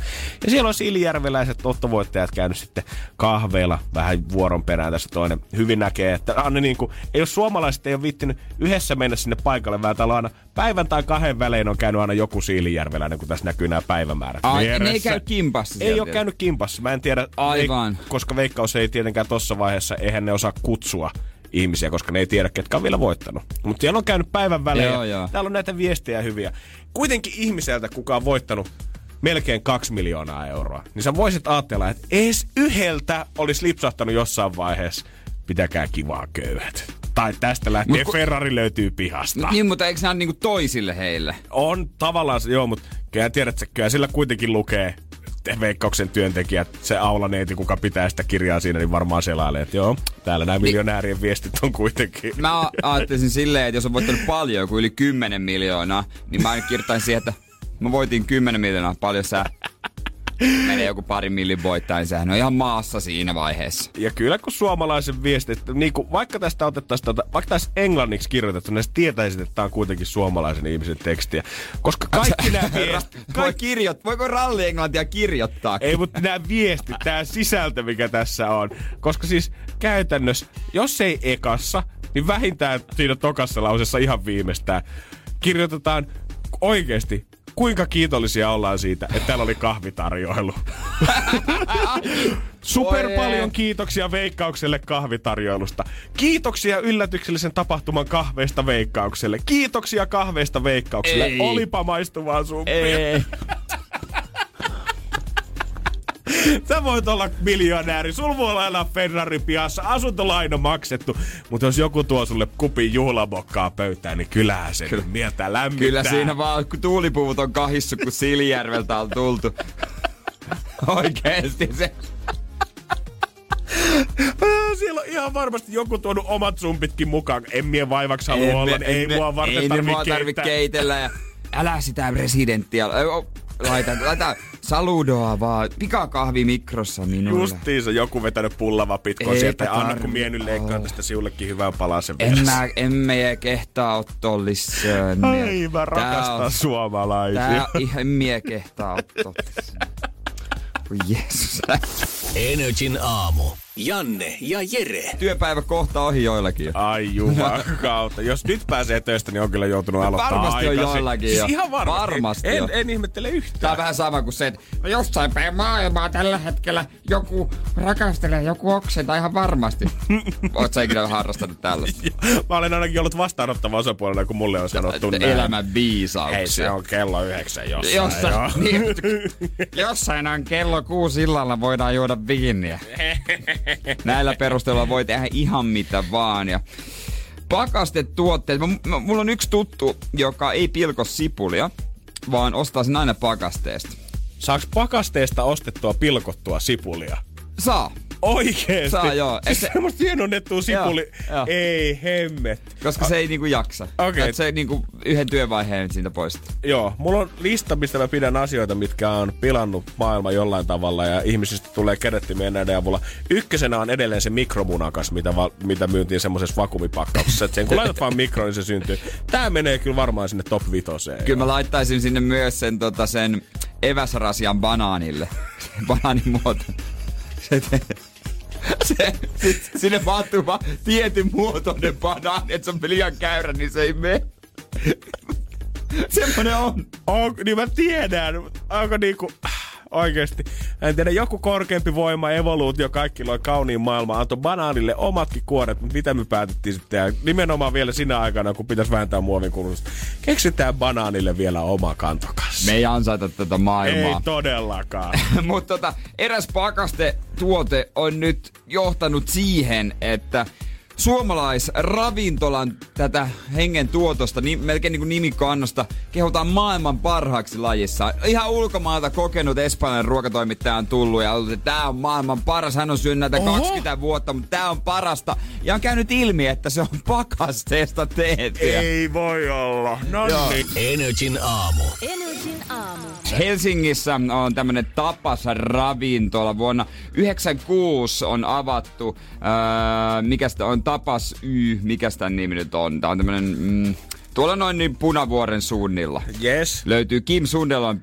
Ja siellä on siilinjärveläiset lottovoittajat käynyt sitten kahveilla vähän vuoron perään tässä toinen. Hyvin näkee, että Anne niinku, jos suomalaiset ei ole viittinyt yhdessä mennä sinne paikalle, vaan täällä aina päivän tai kahden välein on käynyt aina joku siilinjärveläinen, kun tässä näkyy nämä päivämäärät. Ai, ne ei käy kimpassa. Ei ole käynyt kimpassa, mä en tiedä, aivan. Koska Veikkaus ei tietenkään tossa vaiheessa, eihän ne osaa kutsua ihmisiä, koska ne ei tiedä, ketkä on vielä voittanut. Mutta siellä on käynyt päivän välein. Joo. Täällä on näitä viestejä hyviä. Kuitenkin ihmiseltä, kuka on voittanut melkein 2 000 000 euroa, niin sä voisit ajatella, että ees yhdeltä olisi lipsahtanut jossain vaiheessa, pitäkää kivaa köyhät. Tai tästä lähtee Ferrari löytyy pihasta. Niin, mutta eikö nämä ole niinku toisille heille? On tavallaan, joo, mutta kyllä sillä kuitenkin lukee Veikkauksen työntekijät, se aulaneiti, kuka pitää sitä kirjaa siinä, niin varmaan selailee, että joo, täällä nämä miljonäärien viestit on kuitenkin. Mä ajattelisin silleen, että jos on voittanut paljon, joku yli 10 miljoonaa, niin mä kirjoittaisin siihen, että mä voitin 10 miljoonaa, paljon sä... Menee joku 2 000 000 voittain, sehän on ihan maassa siinä vaiheessa. Ja kyllä kun suomalaisen viestit, niin kun vaikka tästä otettaisiin, vaikka tässä englanniksi kirjoitettu, niin tietäisit, että tämä on kuitenkin suomalaisen ihmisen tekstiä. Koska kaikki nämä viestit... Voiko rallienglantia kirjoittaa? Ei, mutta nämä viestit, tämä sisältö, mikä tässä on. Koska siis käytännössä, jos ei ekassa, niin vähintään siinä tokassa lausessa ihan viimeistään kirjoitetaan oikeasti... Kuinka kiitollisia ollaan siitä, että täällä oli kahvitarjoilu. Super paljon kiitoksia Veikkaukselle kahvitarjoilusta. Kiitoksia yllätyksellisen tapahtuman kahveista Veikkaukselle. Kiitoksia kahveista Veikkaukselle. Ei. Olipa maistuvaa suppia. Sä voit olla miljonääri, sul voi olla elää Ferrari piassa, asuntolaina maksettu. Mutta jos joku tuo sulle kupin juhlamokkaa pöytään, niin kyllähän se mieltä lämmittää. Kyllä siinä vaan tuulipuvut on kahissu, kun Siilinjärveltä on tultu. Oikeesti se... Siellä on ihan varmasti joku tuonut omat sumpitkin mukaan. En mie vaivaksi halua olla, niin ei mua varten tarvitse keitellä. Ja... Älä sitä presidenttiä... Laita saludoa vaan. Pikakahvi mikrossa minulle. Justiinsa joku vetänyt pullava pitkoon sieltä. Anna kun mieny leikkaan tästä siullekin hyvän palasen vieressä. En mie kehtaa otto lissönne. Ai mä rakastan suomalaisia. Tää ihan mie kehtaa otto lissönne. Jeesus. Energin aamu. Janne ja Jere. Työpäivä kohta ohi joillakin. Ai jumakauta. Jos nyt pääsee töistä, niin on kyllä joutunut aloittamaan varmasti aikaisin. Varmasti on joillakin jo. Siis ihan varmasti. En ihmettele yhtään. Tää on vähän sama kuin se, että jossain päin maailmaa tällä hetkellä joku rakastelee, joku oksentaa ihan varmasti. Oot sä ikinä harrastanut tällaista? Mä olen ainakin ollut vastaanottava osapuolella, kun mulle on sanottu näin. Elämän viisauksia. Hei, se on kello 9 jossain. Niin, jossain on kello 6 illalla voidaan juoda viiniä. Näillä perusteella voi tehdä ihan mitä vaan. Ja pakastetuotteet. Mulla on yksi tuttu, joka ei pilko sipulia, vaan ostaa sen aina pakasteesta. Saaks pakasteesta ostettua pilkottua sipulia? Saa. Oikeesti? Saa, joo. Siis semmoista hienonnettua sipuli. Joo. Ei hemmet. Koska se ei niinku jaksa. Okay. Se ei niinku yhden työvaiheen siitä poistaa. Joo. Mulla on lista, mistä mä pidän asioita, mitkä on pilannut maailma jollain tavalla ja ihmisistä tulee kädettimien näiden avulla. Ykkösenä on edelleen se mikromunakas, mitä myyntiin semmoisessa vakuumipakkauksessa. Sen kun laitat vaan mikroon, niin se syntyy. Tää menee kyllä varmaan sinne top 5. Kyllä mä laittaisin sinne myös sen eväsrasian banaanille. Banaanin muoto. Sinne mahtuu vaan tietyn muotoinen banaani, että se on liian käyrä, niin se ei mene. Semmoinen on. Niin mä tiedän, onko niinku... Oikeesti. En tiedä, joku korkeampi voima, evoluutio, kaikki loi kauniin maailma, antoi banaanille omatkin kuoret, mutta mitä me päätettiin sitten? Nimenomaan vielä sinä aikana, kun pitäisi vähentää muovin kulutusta. Keksitään banaanille vielä oma kantokassa. Me ei ansaita tätä maailmaa. Ei todellakaan. Mutta eräs pakastetuote on nyt johtanut siihen, että suomalaisravintolan tätä hengen tuotosta, melkein niin kuin nimikkoannosta, kehotaan maailman parhaaksi lajissa. Ihan ulkomaalta kokenut espanjalainen ruokatoimittaja on tullut ja ollut, että tää on maailman paras. Hän on synnätä 20 vuotta, mutta tää on parasta. Ja on käynyt ilmi, että se on pakasteesta tehtyä. Ei voi olla. No niin. Energin aamu. Helsingissä on tämmönen tapasravintola. Vuonna 1996 on avattu. Mikä sitä on? Tapas Y. Mikä sitä nimi nyt on? Tää on tämmönen... Tuolla noin niin Punavuoren suunnilla. Yes. Löytyy Kim Sundelon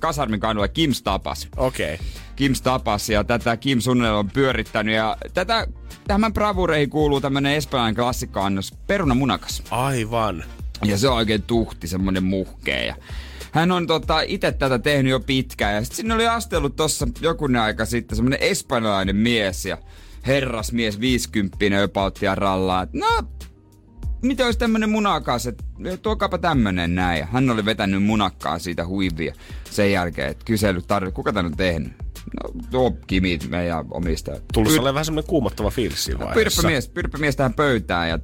Kasarmin kadulla Kim's Tapas. Okei. Okay. Kim's Tapas, ja tätä Kim Sunnel on pyörittänyt, ja tämän bravureihin kuuluu tämmönen espanjan klassikkoannos perunamunakas. Aivan. Ja se on oikein tuhti, semmonen muhkea. Hän on itse tätä tehnyt jo pitkään, ja sitten sinne oli astellut tossa jokunen aika sitten semmonen espanjalainen mies ja herrasmies, 50-vuotias, jopa otti rallaa, että no, mitä olisi tämmönen munakas, että tuokaapa tämmönen näin. Ja hän oli vetänyt munakkaa siitä huivia sen jälkeen, että kysellyt kuka tän on tehnyt? No, tuo Kimi, meidän omistaja. Tulisi olemaan vähän semmonen kuumottava fiilis siinä vaiheessa. Pyrppämies tähän pöytään ja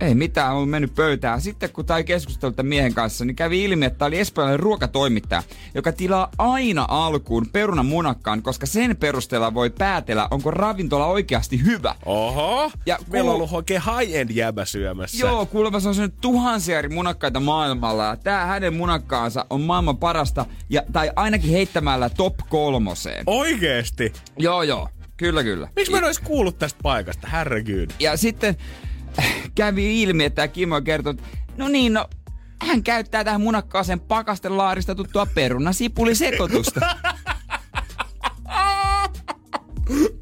ei mitään, on mennyt pöytään. Sitten kun tämä keskustelu tämän miehen kanssa, niin kävi ilmi, että tämä oli espanjalainen ruokatoimittaja, joka tilaa aina alkuun perunan munakkaan, koska sen perusteella voi päätellä, onko ravintola oikeasti hyvä. Oho, ja meillä on ollut oikein high-end jäbä syömässä. Joo, kuulemma se on syönyt tuhansia eri munakkaita maailmalla, ja tämä hänen munakkaansa on maailman parasta, tai ainakin heittämällä top 3. Oikeesti? Joo, kyllä. Miksi mä en olisi kuullut tästä paikasta, herregyyni? Ja sitten... kävi ilmi, että Kimmo kertoi, että no niin, hän käyttää tähän munakkaaseen pakastelaarista tuttua perunasipulisekoitusta.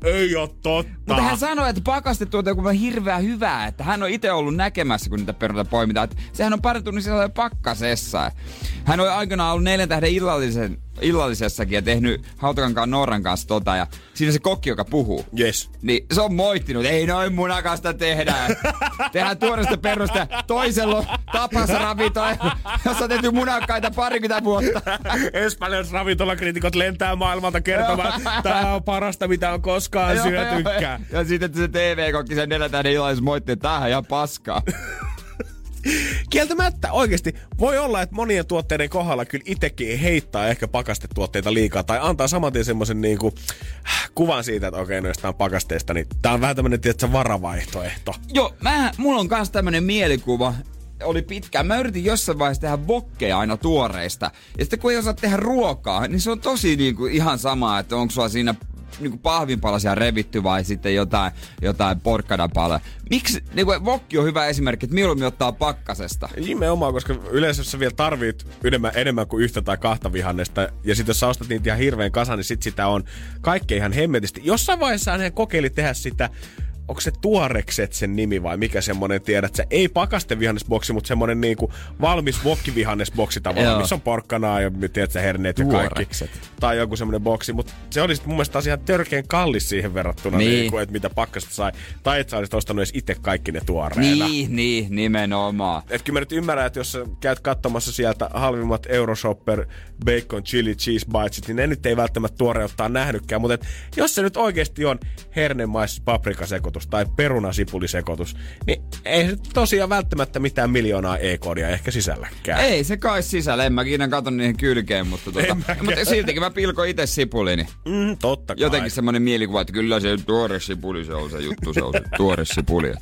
Ei oo totta. Mutta hän sanoi, että pakastetuote on hirveän hyvää, että hän on itse ollut näkemässä, kun niitä perunoita poimitaan. Että sehän on parantunut sisällä pakkasessa. Hän oli aikanaan ollut 4 tähden illallisessakin ja tehnyt Hautakankaan Norran kanssa ja siinä se kokki, joka puhuu. Yes. Niin se on moittinut, ei noin munakasta tehdään. Tehdään tuoresta perusta toisella tapasravintola, jossa on tehty munakkaita 20 vuotta. Espanjassa ravintolakriitikot lentää maailmalta kertomaan, tää on parasta, mitä on koskaan syötykään. Ja sitten se TV-kokki sen 4 tähden illallisessa moitti, että tämähän ihan paskaa. Kieltämättä oikeesti voi olla, että monien tuotteiden kohdalla kyllä itsekin heittää ehkä pakastetuotteita liikaa tai antaa samantien semmoisen niinku kuvan siitä, että okei, no jos tää on pakasteista, niin tää on vähän tämmönen tietysti varavaihtoehto. Joo, mulla on kans tämmönen mielikuva. Oli pitkään. Mä yritin jossain vaiheessa tehdä wokkeja aina tuoreista. Ja sitten kun ei osaa tehdä ruokaa, niin se on tosi niinku ihan sama, että onko sulla siinä niinku pahvinpalasia revitty vai sitten jotain porkkanapalaa. Miksi niinku wokki on hyvä esimerkki, että mieluummin ottaa pakkasesta? Nimenomaan, koska yleensä sä vielä tarvit enemmän kuin 1 tai 2 vihannesta. Ja sitten jos sä ostat niitä ihan hirveän kasan, niin sit sitä on kaikkea ihan hemmetisti. Jossain vaiheessa hän kokeili tehdä sitä. Onko se tuorekset sen nimi vai mikä semmonen, tiedät sä? Ei pakastevihannesboksi, mutta semmonen niinku valmis wokkivihannesboksi tavallaan, missä on porkkanaa ja tiedät sä, herneet ja kaikki. Tai joku semmonen boksi, mutta se oli sit mun mielestä taas ihan törkeen kallis siihen verrattuna, niin että mitä pakkasta sai. Tai et sä olisit ostanut edes itse kaikki ne tuoreena. Niin, nimenomaan. Et kyllä mä nyt ymmärrän, että jos sä käyt katsomassa sieltä halvimmat Euroshopper bacon chili cheese bites, niin ne nyt ei välttämättä tuoreuttaan nähnytkään, mutta jos se nyt oikeesti on hernemais paprikasekoitus tai perunasipulisekoitus, niin ei se tosiaan välttämättä mitään miljoonaa e-koodia ehkä sisälläkään. Ei se kai sisällä, en mäkin enää katon niihin kylkeen, mutta siltikin mä pilkoin itse sipulini. Totta kai. Jotenkin semmonen mielikuva, että kyllä se tuore sipuli, se on se juttu, se on se tuore sipuli.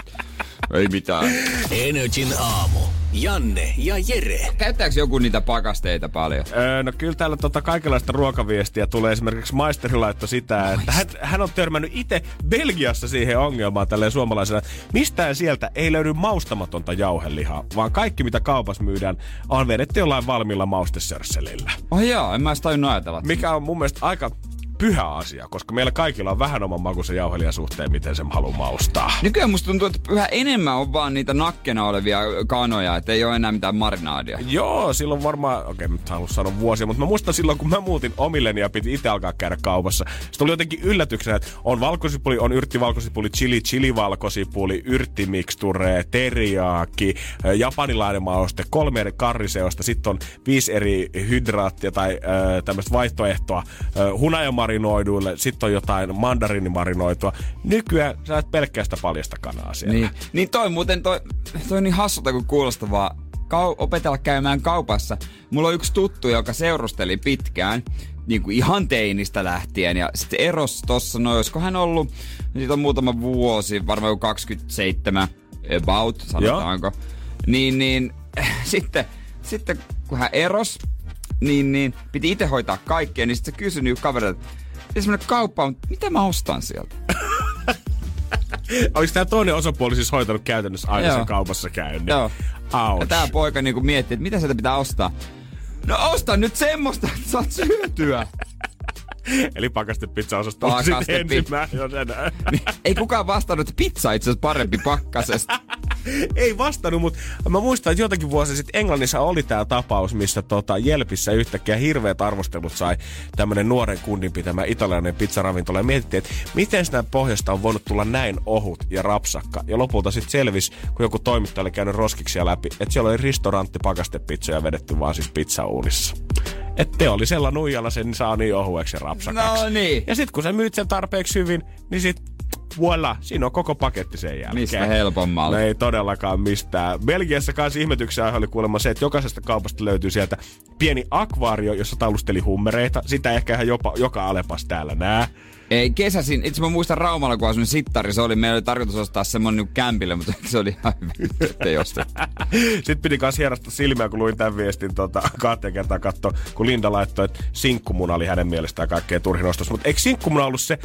Ei mitään. Energin aamu. Janne ja Jere. Käyttääks joku niitä pakasteita paljon? No kyllä täällä kaikenlaista ruokaviestiä tulee. Esimerkiksi maisteri laittoi sitä, että hän on törmännyt itse Belgiassa siihen ongelmaan tälleen suomalaisena. Mistään sieltä ei löydy maustamatonta jauhelihaa, vaan kaikki mitä kaupassa myydään on vedetty jollain valmiilla maustesörselillä. Oh jaa, en mä edes tajunnut ajatella. Mikä on mun mielestä aika... pyhä asia, koska meillä kaikilla on vähän oman makunsa jauhelijan suhteen, miten sen haluaa maustaa. Nykyään musta tuntuu, että yhä enemmän on vaan niitä nakkena olevia kanoja, ettei ole enää mitään marinaadia. Joo, silloin varmaan, okei, nyt haluan sanoa vuosia, mutta mä muistan silloin, kun mä muutin omilleni ja piti itse alkaa käydä kaupassa. Se tuli jotenkin yllätyksenä, että on valkosipuli, on yrttivalkosipuli, chili-chili-valkosipuli, yrttimiksture, teriyaaki, japanilainen mauste, 3 eri karriseosta, sitten on 5 eri hydraattia tai tämmöistä vaihtoehtoa, hunajama marinoiduille, sitten on jotain mandariinimarinoitua. Nykyään sä olet pelkkää sitä paljasta kanaa siellä. Niin toi on niin hassulta kuin kuulostavaa. Opetella käymään kaupassa. Mulla on yksi tuttu, joka seurusteli pitkään, niin kuin ihan teinistä lähtien. Ja sitten erosi tossa, no olisiko hän ollut, siitä on muutama vuosi, varmaan jo 27 about, sanotaanko. Niin sitten kun hän erosi, niin piti itse hoitaa kaikkea, niin sitten se kysyi kaverilta, että se mennä kauppaan, mitä mä ostan sieltä? Oliko tämä toinen osapuoli siis hoitanut käytännössä aina sen kaupassa käynnin? Joo. Ja tää poika niinku miettii, että mitä sieltä pitää ostaa. No osta nyt semmoista, että saat syötyä. Eli pakastepizza-osasto on sitten ensimmäinen. Ei kukaan vastannut, että pizza itse asiassa parempi pakkasesta. Ei vastannut, mutta mä muistan, että jotakin vuosia sitten Englannissa oli tää tapaus, missä Jelpissä yhtäkkiä hirveät arvostelut sai tämmönen nuoren kunnin pitämä italialainen pizzaravintola. Ja mietittiin, että miten sitä pohjasta on voinut tulla näin ohut ja rapsakka. Ja lopulta sitten selvisi, kun joku toimittaja oli käynyt roskiksia läpi, että siellä oli ristorantti pakastepizzoja vedetty vaan siis pizzauunissa. Että teollisella nuijalla sen saa niin ohueksi ja rapsakaksi. No niin. Ja sit kun sä myyt sen tarpeeksi hyvin, niin sit voilà, siinä on koko paketti sen jälkeen. Mistä helpommalla? No ei todellakaan mistään. Belgiassa kanssa ihmetyksen aihe oli kuulemma se, että jokaisesta kaupasta löytyy sieltä pieni akvaario, jossa taulusteli hummereita. Sitä ehkä ihan jopa joka alepas täällä nää. Ei kesäsin. Itse mä muistan Raumalla, kun asuin sittari. Se oli, meillä oli tarkoitus ostaa semmonen niinku kämpille, mutta se oli ihan hyvä, ettei ostaa. Sitten piti kanssa hierasta silmiä, kun luin tämän viestin 2 kertaa katsoa, kun Linda laittoi, että sinkkumuna oli hänen mielestään kaikkein turhin ostos. Mutta eikö sinkkumuna ollut se,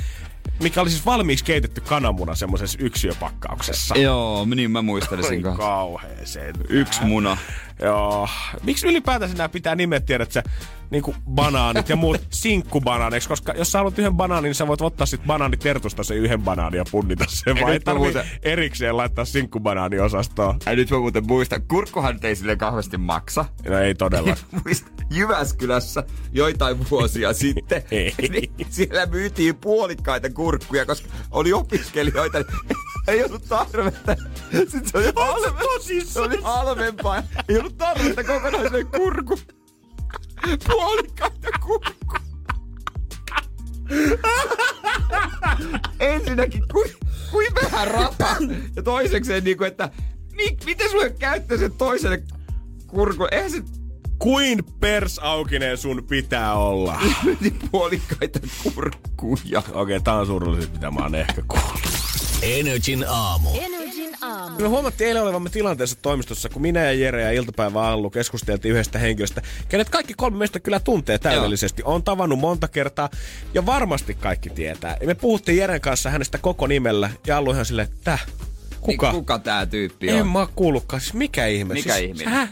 mikä oli siis valmiiksi keitetty kananmuna semmoisessa yksiöpakkauksessa? Joo, niin mä muistelisin. Oi kauheeseen. Yksi muna. Joo. Miksi ylipäätänsä nämä pitää nimet, tiedät sä, niinku banaanit ja muut sinkkubanaaneiksi? Koska jos sä haluat yhden banaanin, niin sä voit ottaa sit banaanitertusta sen yhden banaanin ja punnita sen. Vai ei tarvitse erikseen laittaa sinkkubanaaniosastoon. Ja nyt mä muuten muistan, kurkkuhan ei sille kauheasti maksa. No ei todella. Muistan Jyväskylässä joitain vuosia sitten. Niin siellä myytiin puolikkaita kurkkuja, koska oli opiskelijoita. Ei ollut tarvetta. Sitten se oli halvempaa. Ei ollut tarvetta kokonaiselle kurku. Puolikkaita kurkku. Ensinnäkin, kuin vähän rataa. Ja toisekseen, niin kuin, että miten sulle käyttää sen toiselle kurkulle? Eihän se... Kuin persaukineen sun pitää olla? Puolikkaita kurkkuja. Okei, tää on surulliset, mitä mä oon ehkä kuullut. Energin aamu. Me huomattiin eilen olevamme tilanteessa toimistossa, kun minä ja Jere ja iltapäivä Allu keskusteltiin yhdestä henkilöstä, kenet kaikki 3 meistä kyllä tuntee täydellisesti. Joo. On tavannut monta kertaa ja varmasti kaikki tietää. Ja me puhuttiin Jeren kanssa hänestä koko nimellä ja Allu ihan silleen, että kuka tää tyyppi on? En mä oo kuullutkaan. Siis mikä ihme?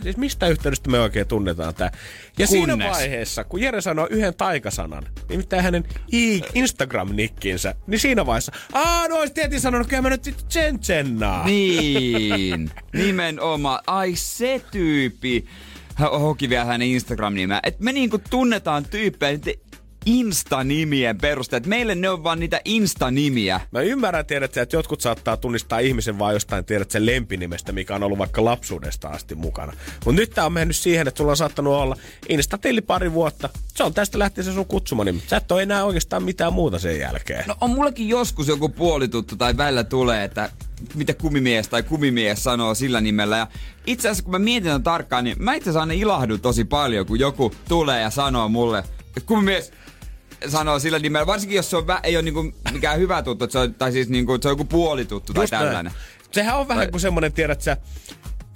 Siis mistä yhteydestä me oikein tunnetaan tää? Ja siinä vaiheessa, kun Jere sanoo yhden taikasanan, nimittäin hänen Instagram-nikkinsä, niin siinä vaiheessa, no ois tietysti sanonut, kyllä mä nyt tsennaa. Niin, nimenomaan. Ai se tyyppi. Hän hoki vielä hänen Instagram-nimeä. Et me niinku tunnetaan tyyppejä, Insta-nimien perusteet. Meille ne on vaan niitä Insta-nimiä. Mä ymmärrän, tiedätkö, että jotkut saattaa tunnistaa ihmisen vaan jostain, tiedätkö, sen lempinimestä, mikä on ollut vaikka lapsuudesta asti mukana. Mut nyt tää on mennyt siihen, että sulla on saattanut olla Insta-tili pari vuotta. Se on tästä lähtien se sun kutsumanimi. Sä et oo enää oikeastaan mitään muuta sen jälkeen. No on mullakin joskus joku puolituttu tai välillä tulee, että mitä kumimies tai kumimies sanoo sillä nimellä. Ja itse asiassa, kun mä mietin on tarkkaan, niin mä itse asiassa aina ilahdun tosi paljon, kun joku tulee ja sanoo mulle, että kumimies... sanoo sillä nimellä, varsinkin jos se on ei ole niinku mikään hyvä tuttu, että se on, tai siis niinku, se on joku puoli tuttu tai tällainen. Sehän on vähän kuin semmoinen, tiedät sä,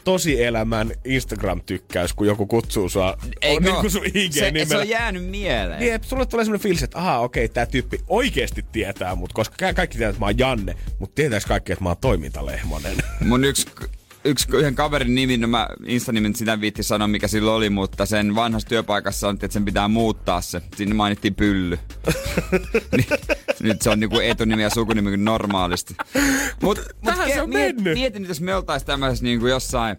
tosielämän Instagram-tykkäys, kun joku kutsuu sua niinku sun IG-nimellä. Se on jäänyt mieleen. Niin, sulle tulee semmoinen fiilis, että okei, tää tyyppi oikeesti tietää mut, koska kaikki tietää, että mä oon Janne, mut tietääks kaikki, että mä oon toimintalehmonen. Mun yhden kaverin nimi, no mä Insta-nimen sitä viitti sanoa, mikä sillä oli, mutta sen vanhassa työpaikassa on, että sen pitää muuttaa se. Sinne mainittiin Pylly. Nyt se on niinku etunimi ja sukunimi kuin normaalisti. Mut se on mennyt. Mietin, jos me oltais tämmöisessä niinku jossain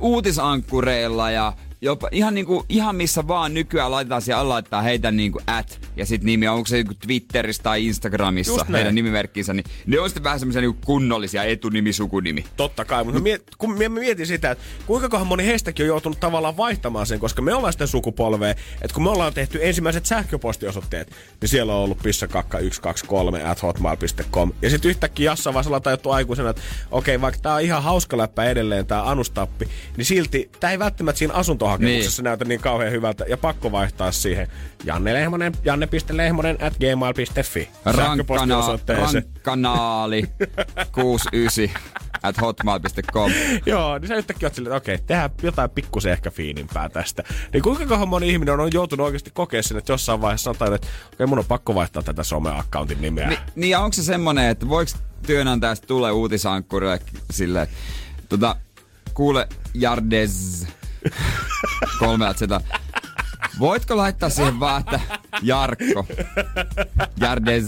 uutisankkureilla ja Jopa, ihan, niinku, ihan missä vaan nykyään laitetaan siellä alla, että heitä niinku at ja sit nimi, onko se niinku Twitterissä tai Instagramissa heidän nimimerkkinsä, niin ne on sitten vähän semmoisia niinku kunnollisia etunimi, sukunimi. Totta kai, mutta kun mä mietin sitä, että kuinkakohan moni heistäkin on joutunut tavallaan vaihtamaan sen, koska me ollaan sitä sukupolvea, että kun me ollaan tehty ensimmäiset sähköpostiosoitteet, niin siellä on ollut pissakakka123@hotmail.com ja sit yhtäkkiä jassa vaan sellainen tajuttu aikuisena, että okei, vaikka tää on ihan hauska läppä edelleen tää Anustappi, niin silti tää ei välttämättä siinä asuntohakemuksessa näytä niin kauhean hyvältä ja pakko vaihtaa siihen janne.lehmonen@gmail.fi rankkanaali 69@hotmail.com. Joo, niin sä yhtäkkiä oot silleen, että okei, tehdään jotain pikkusen ehkä fiinimpää tästä. Niin kuinka moni ihminen on joutunut oikeasti kokea sen, että jossain vaiheessa on tajunnut, että okei, mun on pakko vaihtaa tätä some-accountin nimeä. Niin ja onko se semmonen, että voiko työnantajasta tulee uutisankkurille silleen, kuule Jardes 300. Voitko laittaa siihen vaan, että Jarkko? Jardes.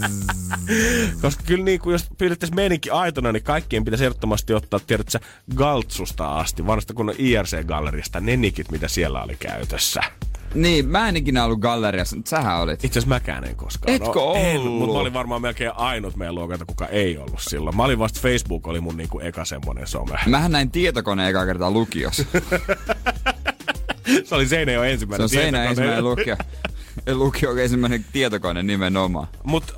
Koska kyllä niin, kun jos pyydettäisiin meininkin aitona, niin kaikkien pitäisi ehdottomasti ottaa, tiedätkö, Galtsusta asti, vanhasta kunnon IRC-gallerista, ne nikit, mitä siellä oli käytössä. Niin, mä en ikinä ollut galleriassa, mutta sähän olit. Itse asiassa mäkään en koskaan. Etkö ollut? Mutta mä olin varmaan melkein ainut meidän luokalta, kuka ei ollut silloin. Mä olin vasta Facebook, oli mun niinku eka semmonen some. Mähän näin tietokoneen eka kertaa lukiossa. Se oli Seinäjoen ensimmäinen tietokone. Se on Seinäjoen ensimmäinen lukio ensimmäinen tietokone nimenomaan. Mut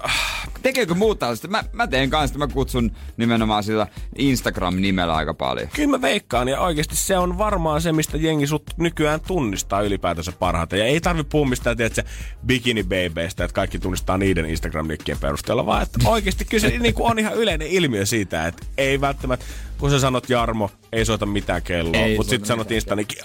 tekeekö muut tällaista? Mä teen kanssa, mä kutsun nimenomaan sillä Instagram-nimellä aika paljon. Kyllä mä veikkaan, ja oikeesti se on varmaan se, mistä jengi sut nykyään tunnistaa ylipäätänsä parhaiten. Ja ei tarvi puhua mistään, tiedätkö, bikini-babeista, että kaikki tunnistaa niiden Instagram-nikkien perusteella, vaan että oikeesti kyllä se niinku on ihan yleinen ilmiö siitä, että ei välttämättä, kun sä sanot Jarmo, ei soita mitään kelloa, mutta sit sanot Instanikin,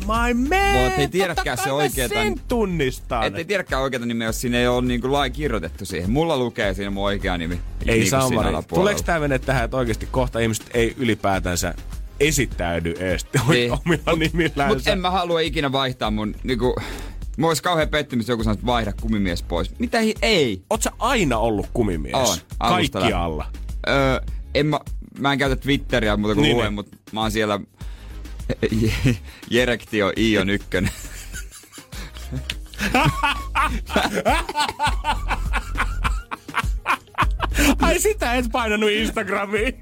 my man, mutta ei tiedäkään se oikeeta, sen tunnistan. Ettei tiedäkään oikeeta nimeä, jos siinä ei ole niinku lain kirjoitettu siihen. Mulla lukee siinä mun oikea nimi. Ei samalla. Tuleeko tää mene tähän, että oikeesti kohta ihmiset ei ylipäätänsä esittäydy ees omilla nimillänsä? Mut en mä halua ikinä vaihtaa mun niinku... Mä ois kauhean pettymys, joku sanoisi, että vaihda kumimies pois. Mitä ei? Oot sä aina ollut kumimies? Oon. Kaikkialla. Mä en käytä Twitteriä muuta kuin luen, mutta mä oon siellä Jerektio Ion ykkönen. Ai sitä et painanut Instagramiin.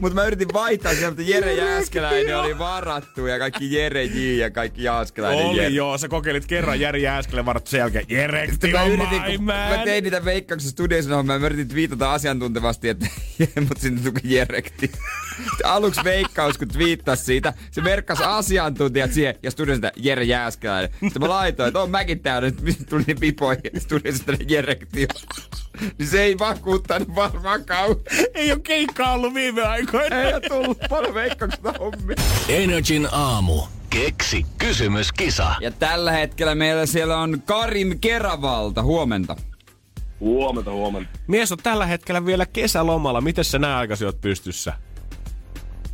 Mut mä yritin vaihtaa sieltä, mutta Jere Jääskeläinen oli varattu ja kaikki Jere J ja kaikki Jääskeläinen oli, Jere. Joo, sä kokeilit kerran Jere Jääskeläinen varattu sen jälkeen Jerektio my man. Mä tein niitä Veikkauksen studioissa, mä yritin viitata asiantuntevasti, että mut sinne tuki Jerektio. Aluksi Veikkaus, kun twiittasi siitä, se merkkasi asiantuntijat siihen ja studioista Jere Jääskeläinen. Sitten mä laitoin, että oon mäkin täällä, nyt tuli niin pipoihin ja studioista Jerektio. Niin se ei vakuuttanut varmaan kauan. Ei oo keikkaa ollut viime aikoina. Ei oo tullut paljon Veikkauksesta hommia. Energin aamu. Keksi kysymyskisa. Ja tällä hetkellä meillä siellä on Karim Keravalta. Huomenta. Huomenta, huomenta. Mies on tällä hetkellä vielä kesälomalla. Mites sä nää aikaisin oot pystyssä?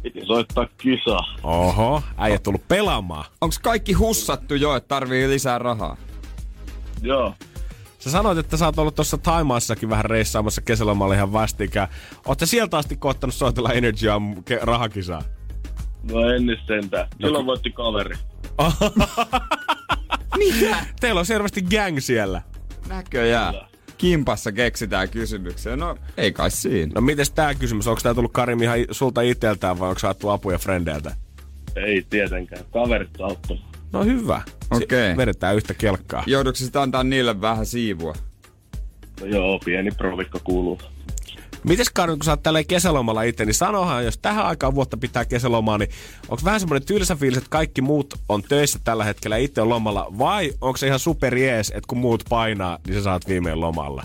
Piti soittaa kisa. Oho, äijät tullut pelaamaan. Onks kaikki hussattu jo, että tarvii lisää rahaa? Joo. Sä sanoit, että sä oot ollut tuossa Thaimaassakin vähän reissaamassa kesälomalle ihan vastikään. Oot sä sieltä asti koottanut soitella Energia rahakisaa? No ennen sentään. Silloin voitti kaveri. Mitä? Teillä on selvästi gang siellä. Näköjään. Kimpassa keksitään kysymyksiä. No ei kai siinä. No mites tää kysymys? Onko tää tullut Karim ihan sulta iteltään vai onko saattu apuja frendeiltä? Ei tietenkään. Kaverit auttoi. No hyvä. Okei. Vedetään yhtä kelkkaa. Joudutko sitten antaa niille vähän siivua? No joo, pieni provikko kuuluu. Mites Karin, kun sä oot tälleen kesälomalla itse, niin sanohan, jos tähän aikaan vuotta pitää kesälomaa, niin onko vähän semmoinen tylsä fiilis, että kaikki muut on töissä tällä hetkellä itse on lomalla, vai onko se ihan superjees, että kun muut painaa, niin sä saat viimein lomalla?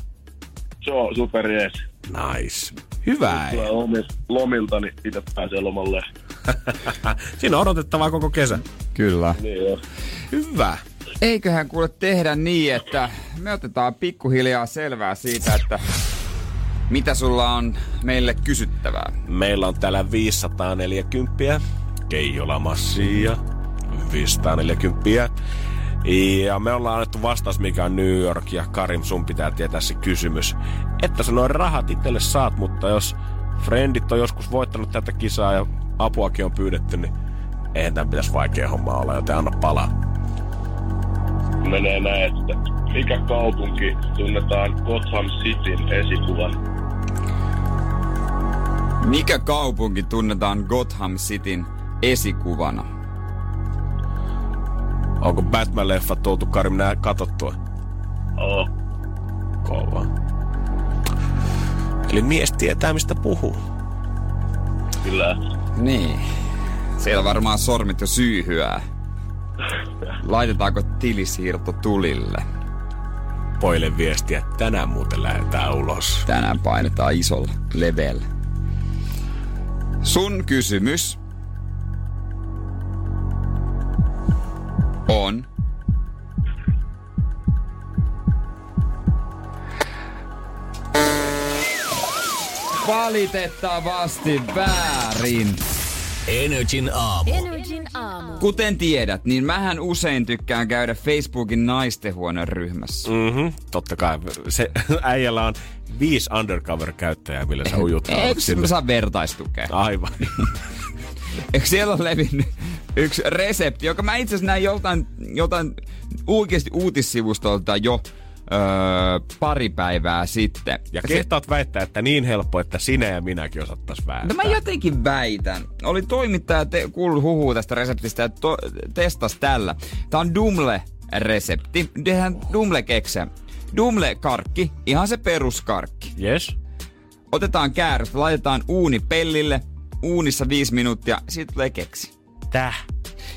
Se on superjees. Nice. Hyvä. Tulee lomilta, niin itse pääsee lomalle. Siinä on odotettavaa koko kesä. Kyllä. Niin jo. Hyvä. Eiköhän kuule tehdä niin, että me otetaan pikkuhiljaa selvää siitä, että mitä sulla on meille kysyttävää. Meillä on täällä 540 Keijola-massia, 540. Ja me ollaan annettu vastaus, mikä on New York, ja Karim, sun pitää tietää se kysymys. Että sä noin rahat itselle saat, mutta jos frendit on joskus voittanut tätä kisaa ja apuakin on pyydetty, niin eihän tämän pitäisi vaikea homma olla, joten anna palaa. menee näin, että mikä kaupunki tunnetaan Gotham Cityn esikuvan? Mikä kaupunki tunnetaan Gotham Cityn esikuvana? Onko Batman-leffat tultu, Karim, nää katsottua? Oo. Oh. Kova. Eli mies tietää, mistä puhuu. Kyllä. Niin. Siellä varmaan sormit jo syyhyää. Laitetaanko tilisiirto tulille? Poille viestiä, tänään muuten lähdetään ulos. Tänään painetaan isolla leveellä. Sun kysymys on... Valitettavasti väärin. Energin aamu. Kuten tiedät, niin mähän usein tykkään käydä Facebookin naistenhuoneen ryhmässä. Mhm, totta kai. Se äijällä on 5 undercover-käyttäjää, millä sä ujuttaa. Eikö sinne saa vertaistukea? Aivan. Eikö siellä ole levinnyt yksi resepti, joka mä itse asiassa näin joltain oikeasti uutissivustolta jo pari päivää sitten. Ja kehtaat väittää, että niin helppo, että sinä ja minäkin osattais vääntää. No mä jotenkin väitän. Oli toimittaja kuullut huhuu tästä reseptistä ja testas tällä. Tää on Dumle-resepti. Tehdään Dumle-keksejä. Dumle-karkki, ihan se peruskarkki. Yes. Otetaan kääröstä, laitetaan uuni pellille, uunissa 5 minuuttia, siitä tulee keksi. Täh?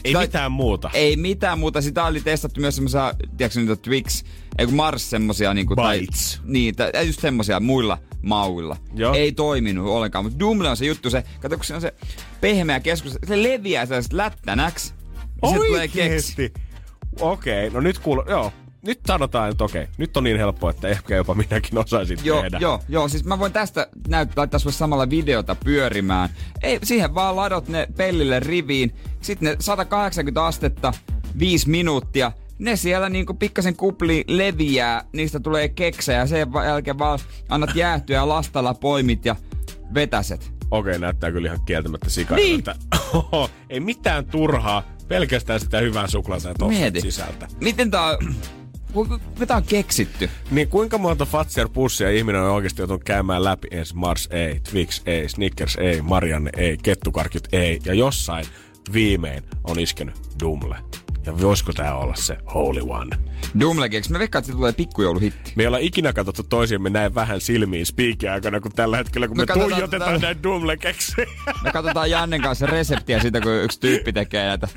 Ei mitään muuta. Ei mitään muuta. Sitä oli testattu myös semmosia, tiedätkö niitä Twix, eiku Mars semmosia niinku. Bites. Tai, niin, just semmosia muilla mauilla. Joo. Ei toiminut ollenkaan, mutta Dumle on se juttu, se, kato kun se on se pehmeä keskus, se leviää sellaiset lättänäks. Oikeesti? Okei, no nyt kuuluu, joo. Nyt sanotaan, että okei, nyt on niin helppoa, että ehkä jopa minäkin osaisin tehdä. Joo, siis mä voin tästä laittaa sulle samalla videota pyörimään. Ei, siihen vaan ladot ne pellille riviin, sitten ne 180 astetta, 5 minuuttia, ne siellä niinku pikkasen kupli leviää, niistä tulee keksejä ja sen jälkeen vaan annat jäähtyä ja lastalla poimit ja vetäset. Okei, näyttää kyllä ihan kieltämättä sikailta. Niin. Ei mitään turhaa, pelkästään sitä hyvää suklaata tosta sisältä. Miten tää on... Mitä on keksitty? Niin kuinka monta Fatser-pussia ihminen on oikeasti joutunut käymään läpi? Ensi Mars ei, Twix ei, Snickers ei, Marianne ei, kettukarkit ei. Ja jossain viimein on iskenyt Dumle. Ja voisiko tää olla se Holy One? Dumle-keksi. Mä veikkaan, että se tulee pikkujouluhitti. Me ei olla ikinä katsottu toisiamme näin vähän silmiin spiikin aikana kuin tällä hetkellä, kun me tuijotetaan näin Dumle-keksiä. Me katsotaan Jannen kanssa reseptiä siitä, kun yksi tyyppi tekee näitä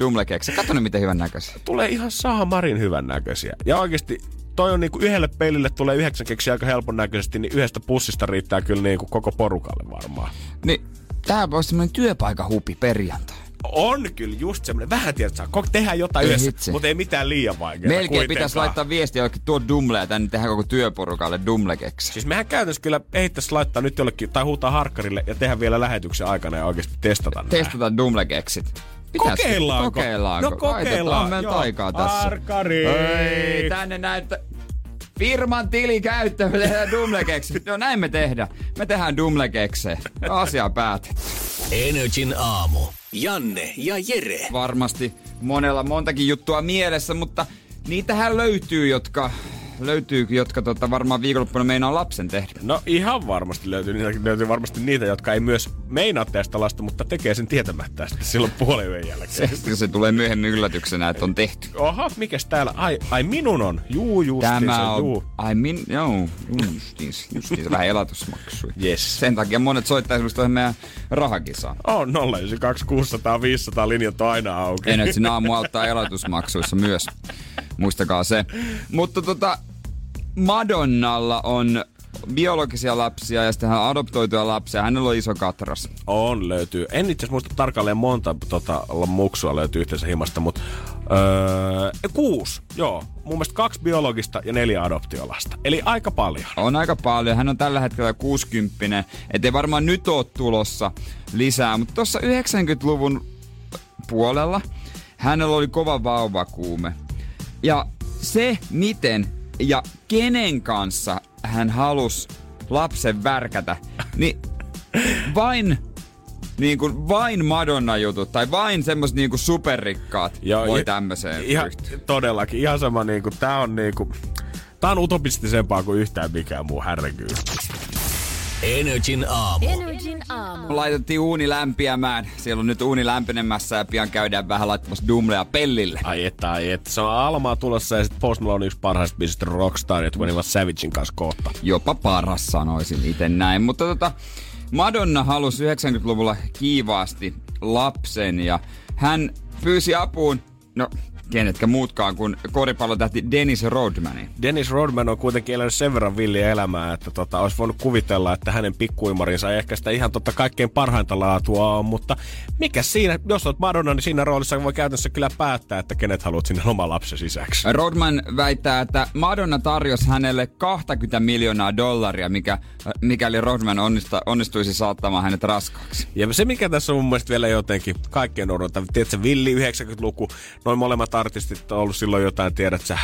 Dumle-keksiä. Katso nyt miten hyvännäköisiä. Tulee ihan sahamarin hyvännäköisiä. Ja oikeesti toi on niinku yhdelle pelille tulee 9 keksiä aika helpon näköisesti, niin yhdestä pussista riittää kyllä niinku koko porukalle varmaan. Niin, tää voisi semmonen työpaikahupi perjantai. On kyllä just semmonen. Vähän tiedät saa. Tehdään jotain ei yhdessä, mutta ei mitään liian vaikeaa. Melkein pitäisi laittaa viestiä jollekin tuo Dumlea tänne, tehdään koko työporukalle Dumle-keksiä. Siis mehän käytännössä kyllä ehittäisi laittaa nyt jollekin tai huutaa harkkarille ja tehdä vielä lähetyksen aikana ja oikeesti testata Dumle-keksit. Kokeillaanko? No kokeillaan. Laitetaan taikaa tässä. Arkari! Ei, tänne näyttää. Firman tili käyttö, me tehdään Dumle-keksi. No näin me tehdään. Me tehdään Dumle-keksejä. Asia päätetty. Energin aamu. Janne ja Jere. Varmasti monella montakin juttua mielessä, mutta niitähän löytyy, jotka varmaan viikonloppuna meinaa lapsen tehdä. No ihan varmasti löytyy varmasti niitä, jotka ei myös meinaa tästä lasta, mutta tekee sen tietämättä tästä silloin puoliyön jälkeen. Se tulee myöhemmin yllätyksenä, että on tehty. Oha, mikäs täällä? Ai minun on. Juu, justiinsa. Tämä on. Juu. Joo, justiinsa. Vähän elatusmaksui. Yes. Sen takia monet soittaa esimerkiksi tuohon meidän rahakisaan. On 092 600 500, linjat on aina auki. Energin aamu auttaa elatusmaksuissa myös. Muistakaa se. Mutta Madonnalla on biologisia lapsia ja sitten hän on adoptoituja lapsia. Hänellä on iso katras. On, löytyy. En itse asiassa muista tarkalleen monta muksua löytyy yhteensä himasta, mutta 6. Joo. Mun mielestä 2 biologista ja 4 adoptiolasta. Eli aika paljon. On aika paljon. Hän on tällä hetkellä 60, ettei varmaan nyt ole tulossa lisää. Mutta tuossa 90-luvun puolella hänellä oli kova vauvakuume. Ja se, miten ja kenen kanssa hän halusi lapsen värkätä, niin vain niin kuin vain Madonna-jutut tai vain semmoset niin kuin superrikkaat joo, voi tämmöseen ryhtyä. Todellakin. Ihan sama niin kuin, tää on utopistisempaa kuin yhtään mikään muu, herregud. Energin aamu. Laitettiin uuni lämpiämään. Siellä on nyt uuni lämpenemässä ja pian käydään vähän laittamassa Dumlea pellille. Ai et. Se on Almaa tulossa ja sit Post Malone on yksi parhaista biisistä Rockstar ja 21 Savagein kanssa kohta. Jopa paras sanoisin itse näin. Mutta Madonna halusi 90-luvulla kiivaasti lapsen ja hän pyysi apuun, kenetkä muutkaan kuin koripallotähti Dennis Rodmanin. Dennis Rodman on kuitenkin elänyt sen verran villiä elämää, että olisi voinut kuvitella, että hänen pikkuimarinsa ei ehkä sitä ihan kaikkein parhainta laatua on, mutta mikä siinä, jos olet Madonna, niin siinä roolissa voi käytännössä kyllä päättää, että kenet haluat sinne oma lapsen sisäksi. Rodman väittää, että Madonna tarjosi hänelle $20 miljoonaa, mikäli Rodman onnistuisi saattamaan hänet raskaaksi. Ja se, mikä tässä on mun mielestä vielä jotenkin kaikkein odottava, tiedätkö, villi 90-luku, noin molemmat artistit on ollut silloin jotain, tiedät sä,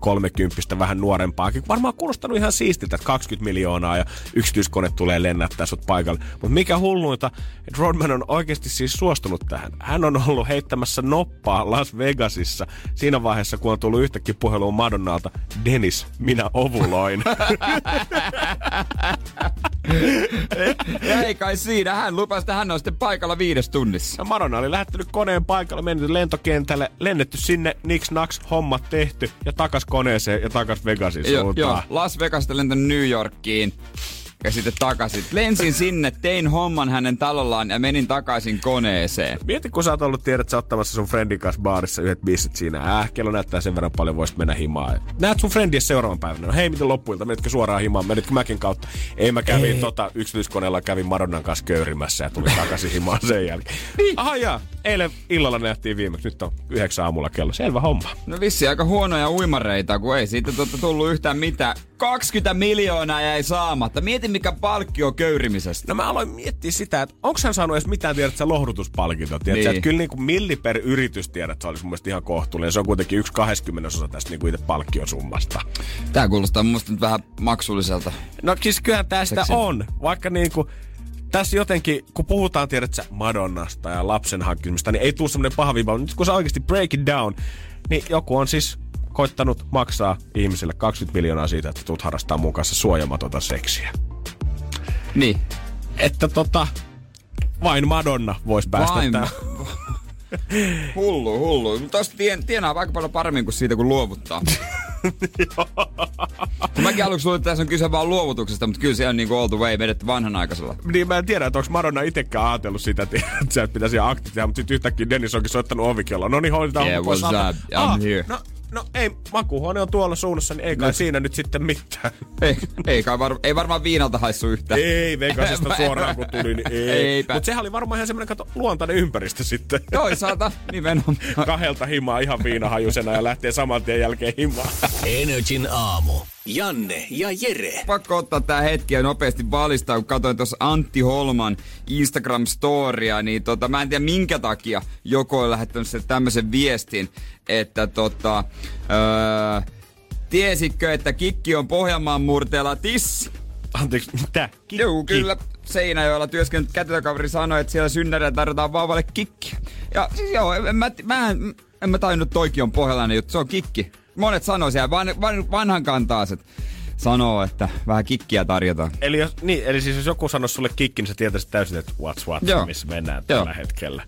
30 vähän nuorempaakin. Varmaan kuulostanut ihan siistiltä, että 20 miljoonaa ja yksityiskone tulee lennättää sut paikalle. Mutta mikä hulluinta, että Rodman on oikeasti siis suostunut tähän. Hän on ollut heittämässä noppaa Las Vegasissa siinä vaiheessa, kun on tullut yhtäkkiä puheluun Madonnalta. Dennis, minä ovuloin. Ei kai siinä. Hän lupasi, että hän on sitten paikalla 5 tunnissa. Ja Madonna oli lähtenyt koneen paikalle, mennyt lentokentälle, lennetty sinne, niks naks, hommat tehty ja takas koneeseen ja takas Vegasin suuntaan. Joo, Las Vegasista lentänyt New Yorkiin ja sitten takaisin. Lensin sinne, tein homman hänen talollaan ja menin takaisin koneeseen. Mieti, kun sä oot ollut, tiedät, sä ottamassa sun friendin kanssa baarissa yhdet biisit siinä. Kello näyttää sen verran paljon, voisit mennä himaan. Näet sun friendiä seuraavan päivänä. No hei, miten loppuilta? Menitkö suoraan himaan? Menitkö mäkin kautta? Ei, mä kävin yksityiskoneella, kävin Madonnan kanssa köyrimässä ja tulin takaisin himaan sen jälkeen. Aha jaa, eilen illalla nähtiin viimeksi. Nyt on 9 aamulla kello. Selvä homma. No vissi aika huonoja uimareita, kun ei siitä tullut yhtään mitään. 20 miljoonaa jäi saamatta. Mieti, mikä palkkio köyrimisestä. No mä aloin miettiä sitä, että onko hän saanut edes mitään, tiedät sä, lohdutuspalkintoa. Tiedät sä, että kyllä niin kuin milli per yritys, tiedät sä, olisi mun mielestä ihan kohtuullinen. Se on kuitenkin 1/20 tästä niin kuin itse palkkiosummasta. Tää kuulostaa mun mielestä nyt vähän maksulliselta. No siis kyllähän tästä on. Vaikka niinku... Tässä jotenkin, kun puhutaan, tiedät sä, Madonnasta ja lapsen hankkimista, niin ei tule semmoinen paha viiva. Nyt kun sä oikeasti break it down, niin joku on siis... koittanut maksaa ihmisille 20 miljoonaa siitä, että tulet harrastaa mun kanssa suojamatonta seksiä. Niin. Että vain Madonna voisi päästä tähän. Hullu. Tuosta tienaa aika paljon paremmin kuin siitä, kun luovuttaa. Mäkin aluksi luulin, että tässä on kyse vaan luovutuksesta, mutta kyllä se on niin kuin all the way vedetty vanhanaikaisella. Niin, mä en tiedä, että onko Madonna itsekään ajatellut sitä, että sä et pitäisi aktiivia, mutta sitten yhtäkkiä Dennis onkin soittanut ovikelloa. No niin, hoidetaan. Yeah, what's up? I'm here. No ei, makuuhuone on tuolla suunnassa, niin ei kai siinä nyt sitten mitään. Ei varmaan viinalta haissu yhtään. Ei, Vegasista suoraan kun tuli, niin ei. Mutta sehän oli varmaan ihan semmoinen luontainen ympäristö sitten. Toisaalta, nimenomaan. 2 himaa ihan viinahajusena ja lähtee saman tien jälkeen himaan. Energin aamu. Janne ja Jere. Pakko ottaa tää hetki ja nopeasti valistaa, kun katsoin tuossa Antti Holman Instagram-storia, niin mä en tiedä minkä takia joku on lähettänyt tämmöisen viestin, että tiesitkö, että kikki on Pohjanmaan murteella tissi? Anteeksi, mitä? Kikki? Joo, kyllä. Seinäjoella työskennellyt kätilökaveri sanoi, että siellä synnärillä tarjotaan vauvalle kikkiä. Ja siis joo, en mä tajunnut, toikin on pohjalainen juttu, se on kikki. Monet sanoo siellä, vanhankantaiset sanoo, että vähän kikkiä tarjotaan. Eli jos joku sanoo sulle kikki, niin sä tietäisit täysin, että what's what, joo, missä mennään tällä hetkellä.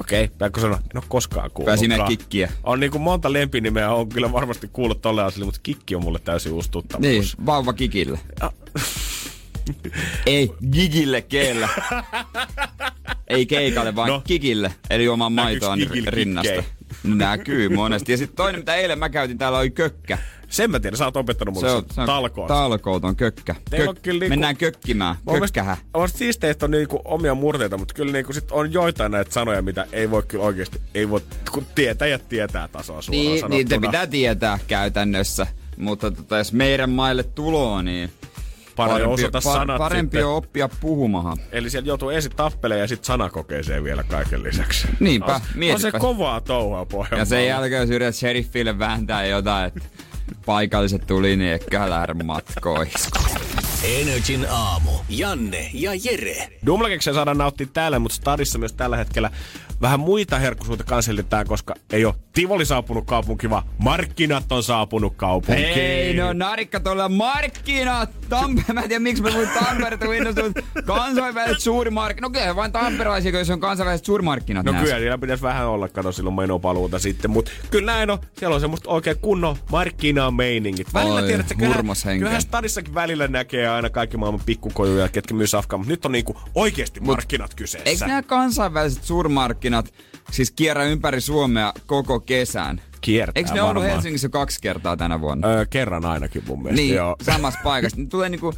Okei. Pääkö sanoa, en ole koskaan kuullut. Pääsinä kikkiä. On niinku monta lempinimeä, on kyllä varmasti kuullut tolle asialle, mutta kikki on mulle täysin uusi tuttavuus. Niin, vauva kikille. Ei gigille keellä. Ei keikalle, vaan kikille. Eli oman maitoaan rinnasta. Kikkei? Näkyy monesti. Ja sitten toinen, mitä eilen mä käytin, täällä oli kökkä. Sen mä tiedän, sä oot opettanut mulle sen talkoon. Talkoot on kökkä. Mennään kökkimään. Kökkähä. On siis teistä on niinku omia murteita, mutta kyllä niinku sit on joitain näitä sanoja, mitä ei voi kyllä oikeesti, ei voi tietää tasoa suoraan sanottuna. Niin, niitä pitää tietää käytännössä. Mutta jos meidän maille tuloa, niin... Parempi on oppia puhumahan. Eli siellä joutuu ensin tappeleen ja sitten sanakokeeseen vielä kaiken lisäksi. Niinpä, mietitpä. On se kovaa touhaa Pohjanmaalla. Ja sen jälkeen yrität sheriffille vääntää jotain, että paikalliset tuli, niin ehkä lähdä matkoon. Energin aamu. Janne ja Jere. Dumlekeksiä saadaan nauttia täällä, mutta Stadissa myös tällä hetkellä vähän muita herkkusuita kansellitaan, koska ei ole Tivoli saapunut kaupunki, vaan markkinat on saapunut kaupunkiin. Hei, no narikka tuolla markkinat! Tampere, mä en tiedä miksi mä puhun Tamperetta, kun innostunut kansainväliset suurimarkkinat. No kyllä, vain tamperaisiakin, jos on kansainväliset suurimarkkinat. No näissä. Kyllä, niillä pitäisi vähän olla, kato silloin menopaluuta sitten, mutta kyllä näin on. Siellä on semmoista oikein kunnon markkinameiningit. Välillä tiedätkö, kyllähän Stadissakin välillä näkee aina kaikki maailman pikkukojuja, ketkä myy safkaa, mutta nyt on niinku oikeasti markkinat kyseessä. Eikö nämä kansainväliset suurmarkkinat siis kierrä ympäri Suomea koko kesän? Kiertää. Eikö ne varmaan ollut Helsingissä 2 kertaa tänä vuonna? Kerran ainakin mun mielestä. Niin, joo. Samassa paikassa. Tulee niinku...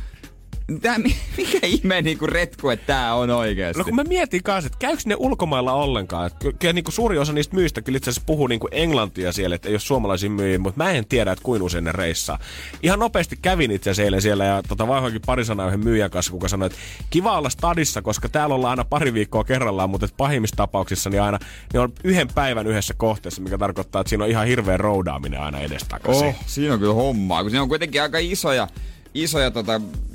mikä ihme niinku retku, että tää on oikeesti? No kun mä mietin kanssa, että käykö ne ulkomailla ollenkaan? Että kyllä niinku suuri osa niistä myyjistä kyllä itse asiassa puhuu niinku englantia siellä, että ei ole suomalaisia myyjiä, mutta mä en tiedä, että kuinka usein ne reissaa. Ihan nopeasti kävin itse asiassa eilen siellä ja vaihoinkin pari sanaa yhden myyjän kanssa, kuka sanoi, että kiva olla Stadissa, koska täällä ollaan aina pari viikkoa kerrallaan, mutta pahimmissa tapauksissa niin aina ne on yhden päivän yhdessä kohteessa, mikä tarkoittaa, että siinä on ihan hirveä roudaaminen aina edestakaisin. Oh, siinä on kyllä hommaa, kun siinä on kuitenkin aika isoja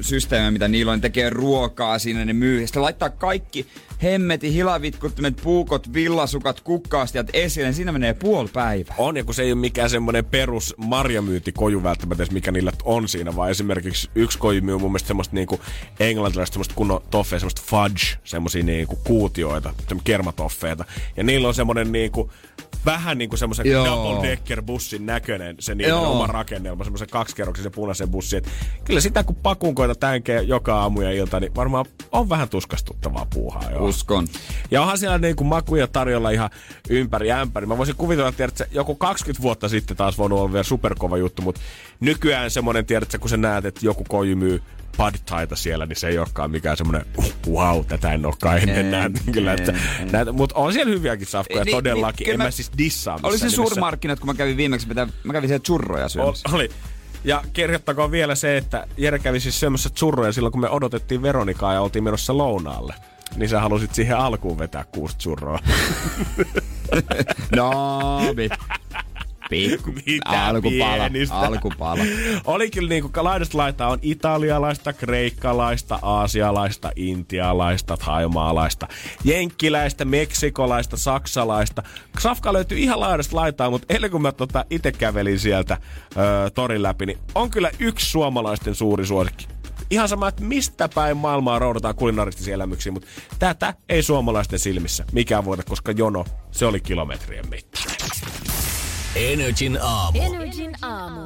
systeemejä, mitä niillä on, tekee ruokaa siinä, ne myy. Ja sitten laittaa kaikki hemmetin hilavitkuttuneet puukot, villasukat, kukkaastiat esille, niin siinä menee puoli päivää. On, ja kun se ei ole mikään semmoinen perus marjamyyntikoju välttämättä, mikä niillä on siinä, vaan esimerkiksi yksi koju myy mun mielestä semmoista niinku englantilaista semmoista kunnon toffeja, semmoista fudge, semmoisia niinku kuutioita, semmoisia kermatoffeita. Ja niillä on semmoinen niinku vähän niinku semmoisen double-decker-bussin näköinen se niiden oma rakennelma, semmoisen 2-kerroksisen punaisen bussin. Et kyllä sitä kun pakunkoita tänkee joka aamu ja ilta, niin varmaan on vähän tuskastuttavaa puuhaa. Joo. Uskon. Ja onhan siellä niinku makuja tarjolla ihan ympäri ämpäri. Mä voisin kuvitella, että joku 20 vuotta sitten taas voinut olla vielä superkova juttu, mutta nykyään semmoinen, tiedätkö, kun sä näet, että joku koji myy pad-taita siellä, niin se ei olekaan mikään semmoinen wow, tätä en olekaan ennen nähnyt. Mutta on siellä hyviäkin safkoja todellakin. En mä siis dissaa missään. Oli se suurmarkkinat, kun mä kävin viimeksi, mä kävin siellä churroja syömässä. Oli. Ja kerrottakoon vielä se, että Jere kävi siis syömässä churroja silloin, kun me odotettiin Veronikaa ja oltiin menossa lounaalle. Niin sä halusit siihen alkuun vetää 6 churroa. No, pikku. Alkupala. Oli kyllä niinku laidasta laitaa on italialaista, kreikkalaista, aasialaista, intialaista, thaimaalaista, jenkkiläistä, meksikolaista, saksalaista. Safka löytyy ihan laidasta laitaa, mutta eilen kun mä itse kävelin sieltä torin läpi, niin on kyllä yksi suomalaisten suuri suosikki. Ihan sama, että mistä päin maailmaa roudataan kulinaristisia elämyksiä, mutta tätä ei suomalaisten silmissä mikään voida, koska jono, se oli kilometrien mitta. Energin aamu.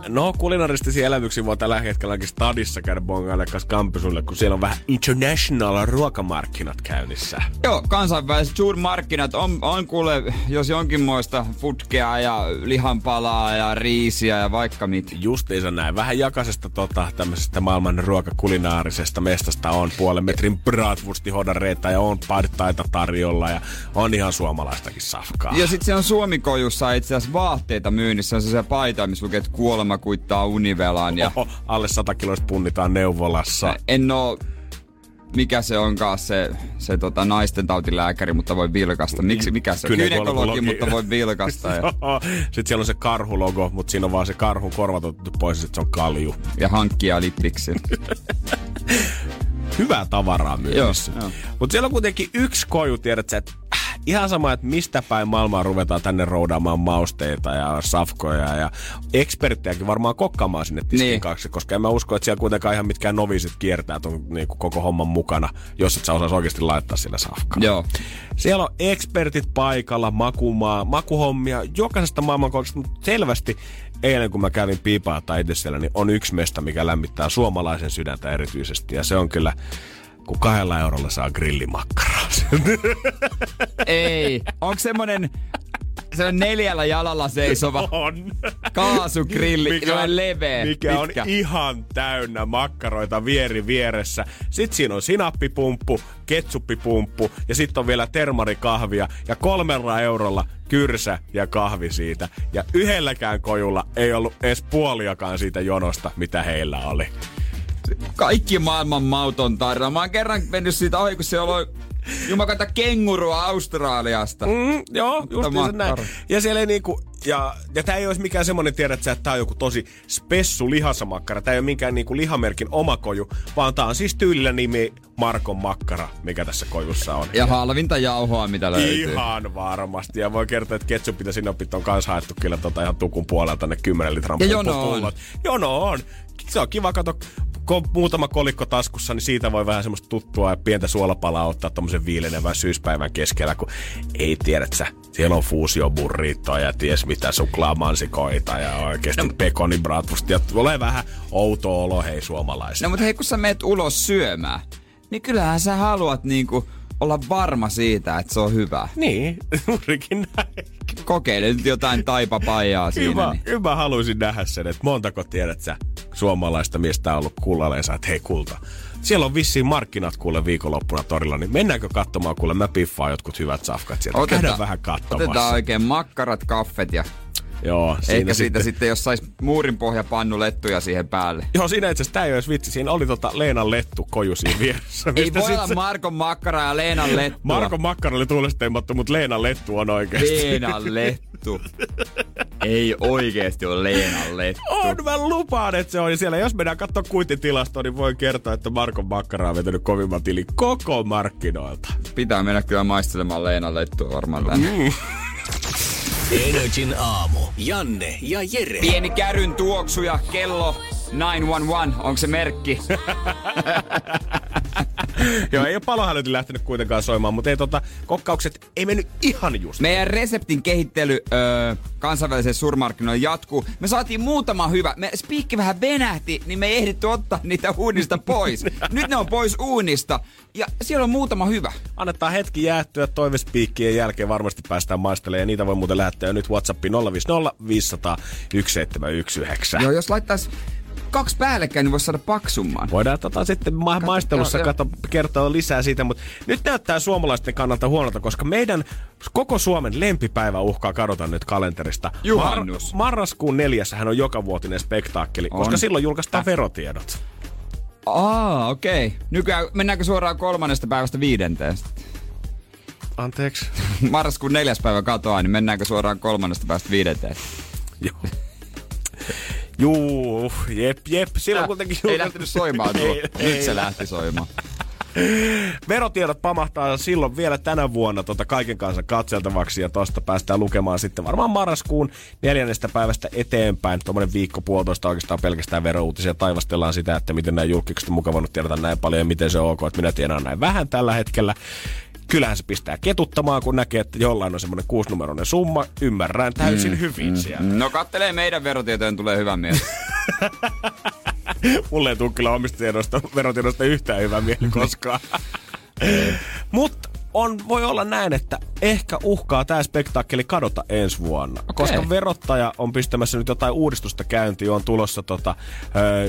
No, kulinaristisia elämyksiä voi tällä hetkellä Stadissa käydä bongaille kas kampisulle, kun siellä on vähän international ruokamarkkinat käynnissä. Joo, kansainväliset suurmarkkinat on kuule, jos jonkinmoista futkea ja lihanpalaa ja riisiä ja vaikka mitä. Justiinsa näin. Vähän jakaisesta tämmöisestä maailman ruokakulinaarisesta mestasta on puolen metrin bratwurstihodareita ja on partaita tarjolla ja on ihan suomalaistakin safkaa. Ja sit se on Suomikojussa itse asiassa vaatteet myynnissä on se paita, missä lukee, että kuolema kuittaa Univelan. Ja... Oho, alle 100 kiloista punnitaan neuvolassa. En oo... Mikä se onkaan se naisten tautilääkäri, mutta voi vilkaista. Mikä se on? Gynekologi, mutta voi vilkaista. Ja... Sitten siellä on se karhulogo, mutta siinä on vaan se karhun korvat otettu pois, että se on kalju. Ja hankkia lippiksi. Hyvää tavaraa myynnissä. Mutta siellä on kuitenkin yksi koju, tiedät sä, että ihan sama, että mistä päin maailmaa ruvetaan tänne roudaamaan mausteita ja safkoja ja eksperttejäkin varmaan kokkaamaan sinne tiskin kaksi, koska en mä usko, että siellä kuitenkaan ihan mitkään noviisit kiertää ton niinku koko homman mukana, jos et sä osaisi oikeasti laittaa sillä safkaa. Joo. Siellä on ekspertit paikalla, makuhommia, jokaisesta maailmankohdasta, mutta selvästi eilen kun mä kävin piipaa tai itse siellä, niin on yksi mesta, mikä lämmittää suomalaisen sydäntä erityisesti ja se on kyllä... Kun 2 eurolla saa grillimakkaraa. Ei. Onko semmonen... Se on 4 jalalla seisova kaasugrilli, leveä, mikä pitkä. On ihan täynnä makkaroita vieri vieressä. Sitten siinä on sinappipumppu, ketsuppipumppu ja sitten on vielä termarikahvia. Ja 3 eurolla kyrsä ja kahvi siitä. Ja yhdelläkään kojulla ei ollut edes puoliakaan siitä jonosta, mitä heillä oli. Kaikki maailman mauton tarra. Mä oon kerran mennyt siitä ohi, kun se oli Jumakata kengurua Australiasta. Joo, justiinsa näin. Ja siellä ei niinku... Ja tää ei ois mikään semmonen, tiedät sä, että tää on joku tosi spessu lihasamakkara. Tää ei oo minkään niinku lihamerkin omakoju, vaan tää on siis tyylillä nimi Marko Makkara, mikä tässä kojussa on. Ja halvinta jauhoa, mitä löytyy. Ihan varmasti. Ja voi kertoa, että ketsuppit ja sinopit on kans haettu kyllä tota ihan tukun puolelta ne 10 litran pullot. Jono on. Se on kiva, kato, muutama kolikko taskussa, niin siitä voi vähän semmoista tuttua ja pientä suolapalaa ottaa tommosen viilenevän syyspäivän keskellä, kun ei tiedä, että siellä on fuusioburritoa ja ties mitä suklaamansikoita ja oikeesti pekonibratwurstia. Ole vähän outo olo, hei suomalaisille. No mutta hei, kun sä meet ulos syömään, niin kyllähän sä haluat niinku olla varma siitä, että se on hyvä. Niin, juurikin näin. Kokeile nyt jotain taipapaijaa siinä. Niin. Mä haluaisin nähdä sen, että montako tiedät sä suomalaista miestä on ollut kullaleensa, että hei kulta. Siellä on vissiin markkinat kuule viikonloppuna torilla, niin mennäänkö katsomaan kuule, mä piffaan jotkut hyvät safkat sieltä. Käydään vähän katsomassa. Otetaan oikein makkarat, kaffet ja... Joo, eikä siitä sitten, jos sais muurinpohjapannu lettuja siihen päälle. Joo, siinä itse asiassa tää ei ole vitsi. Siinä oli tota Leenan lettu koju siinä vieressä. Ei voi olla Markon makkaraa ja Leenan lettua. Markon makkara oli tuulesta temmattu, mutta Leenan lettu on oikeesti. Leenan lettu. Ei oikeesti ole Leenan lettu. On, mä lupaan, että se on. Ja siellä jos mennään katsoa kuititilastoa, niin voi kertoa, että Markon makkara on vetänyt kovimman tilin koko markkinoilta. Pitää mennä kyllä maistelemaan Leenan lettua varmaan tänne. Energin aamu. Janne ja Jere. Pieni käryn tuoksu ja kello 911. Onko se merkki? Joo, ei ole palohälyt lähtenyt kuitenkaan soimaan, mutta ei kokkaukset ei mennyt ihan just. Meidän reseptin kehittely kansainvälisen suurmarkkinoille jatkuu. Me saatiin muutama hyvä. Me spiikki vähän venähti, niin me ei ehditty ottaa niitä uunista pois. Nyt ne on pois uunista ja siellä on muutama hyvä. Annetaan hetki jäähtyä toivespiikkien jälkeen varmasti päästään maistelemaan. Ja niitä voi muuten lähettää nyt WhatsAppiin 050 500 1719. Joo, jos laittaisi... 2 päällekkäin, niin voisi saada paksumman. Voidaan sitten maistelussa kertoa lisää siitä, mutta nyt näyttää suomalaisten kannalta huonolta, koska meidän koko Suomen lempipäivä uhkaa kadota nyt kalenterista. Juhannus. Marraskuun 4. on jokavuotinen spektaakkeli, on. Koska silloin julkaistaan verotiedot. Okei. Okay. Nykyään mennäänkö suoraan 3. päivästä 5. Anteeksi. Marraskuun 4. päivä katoaa, niin mennäänkö suoraan 3. päivästä 5. Joo. Juu, jep. Silloin kuitenkin... Ei lähtenyt soimaan tuo. Nyt se lähti soimaan. Verotiedot pamahtaa silloin vielä tänä vuonna kaiken kansan katseltavaksi ja tosta päästään lukemaan sitten varmaan marraskuun 4. päivästä eteenpäin. Tuommoinen viikko puolitoista oikeastaan pelkästään verouutisia. Taivastellaan sitä, että miten nämä julkikset mukava nyt tiedätään näin paljon ja miten se on ok, että minä tiedän näin vähän tällä hetkellä. Kyllähän se pistää ketuttamaan, kun näkee, että jollain on semmoinen 6-numeroinen summa. Ymmärrän täysin hyvin siellä. No kattelee meidän verotietojen, tulee hyvä mieli. Mulle ei tule kyllä omista verotiedosta yhtään hyvä mieli koskaan. Mutta voi olla näin, että ehkä uhkaa tämä spektaakkeli kadota ensi vuonna. Okay. Koska verottaja on pistämässä nyt jotain uudistusta käyntiin, on tulossa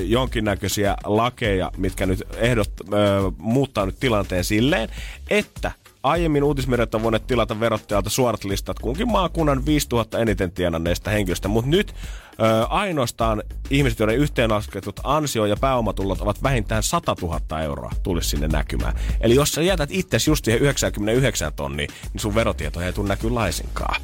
jonkinnäköisiä lakeja, mitkä nyt muuttaa nyt tilanteen silleen, että aiemmin uutismediat on voinut tilata verottajalta suorat listat kunkin maakunnan 5000 eniten tienanneista henkilöistä, mutta nyt ainoastaan ihmiset, joiden yhteenlasketut ansio- ja pääomatulot ovat vähintään 100 000 euroa, tulisi sinne näkymään. Eli jos sä jätät itsesi just siihen 99 tonniin, niin sun verotietoja ei tule näkyy laisinkaan.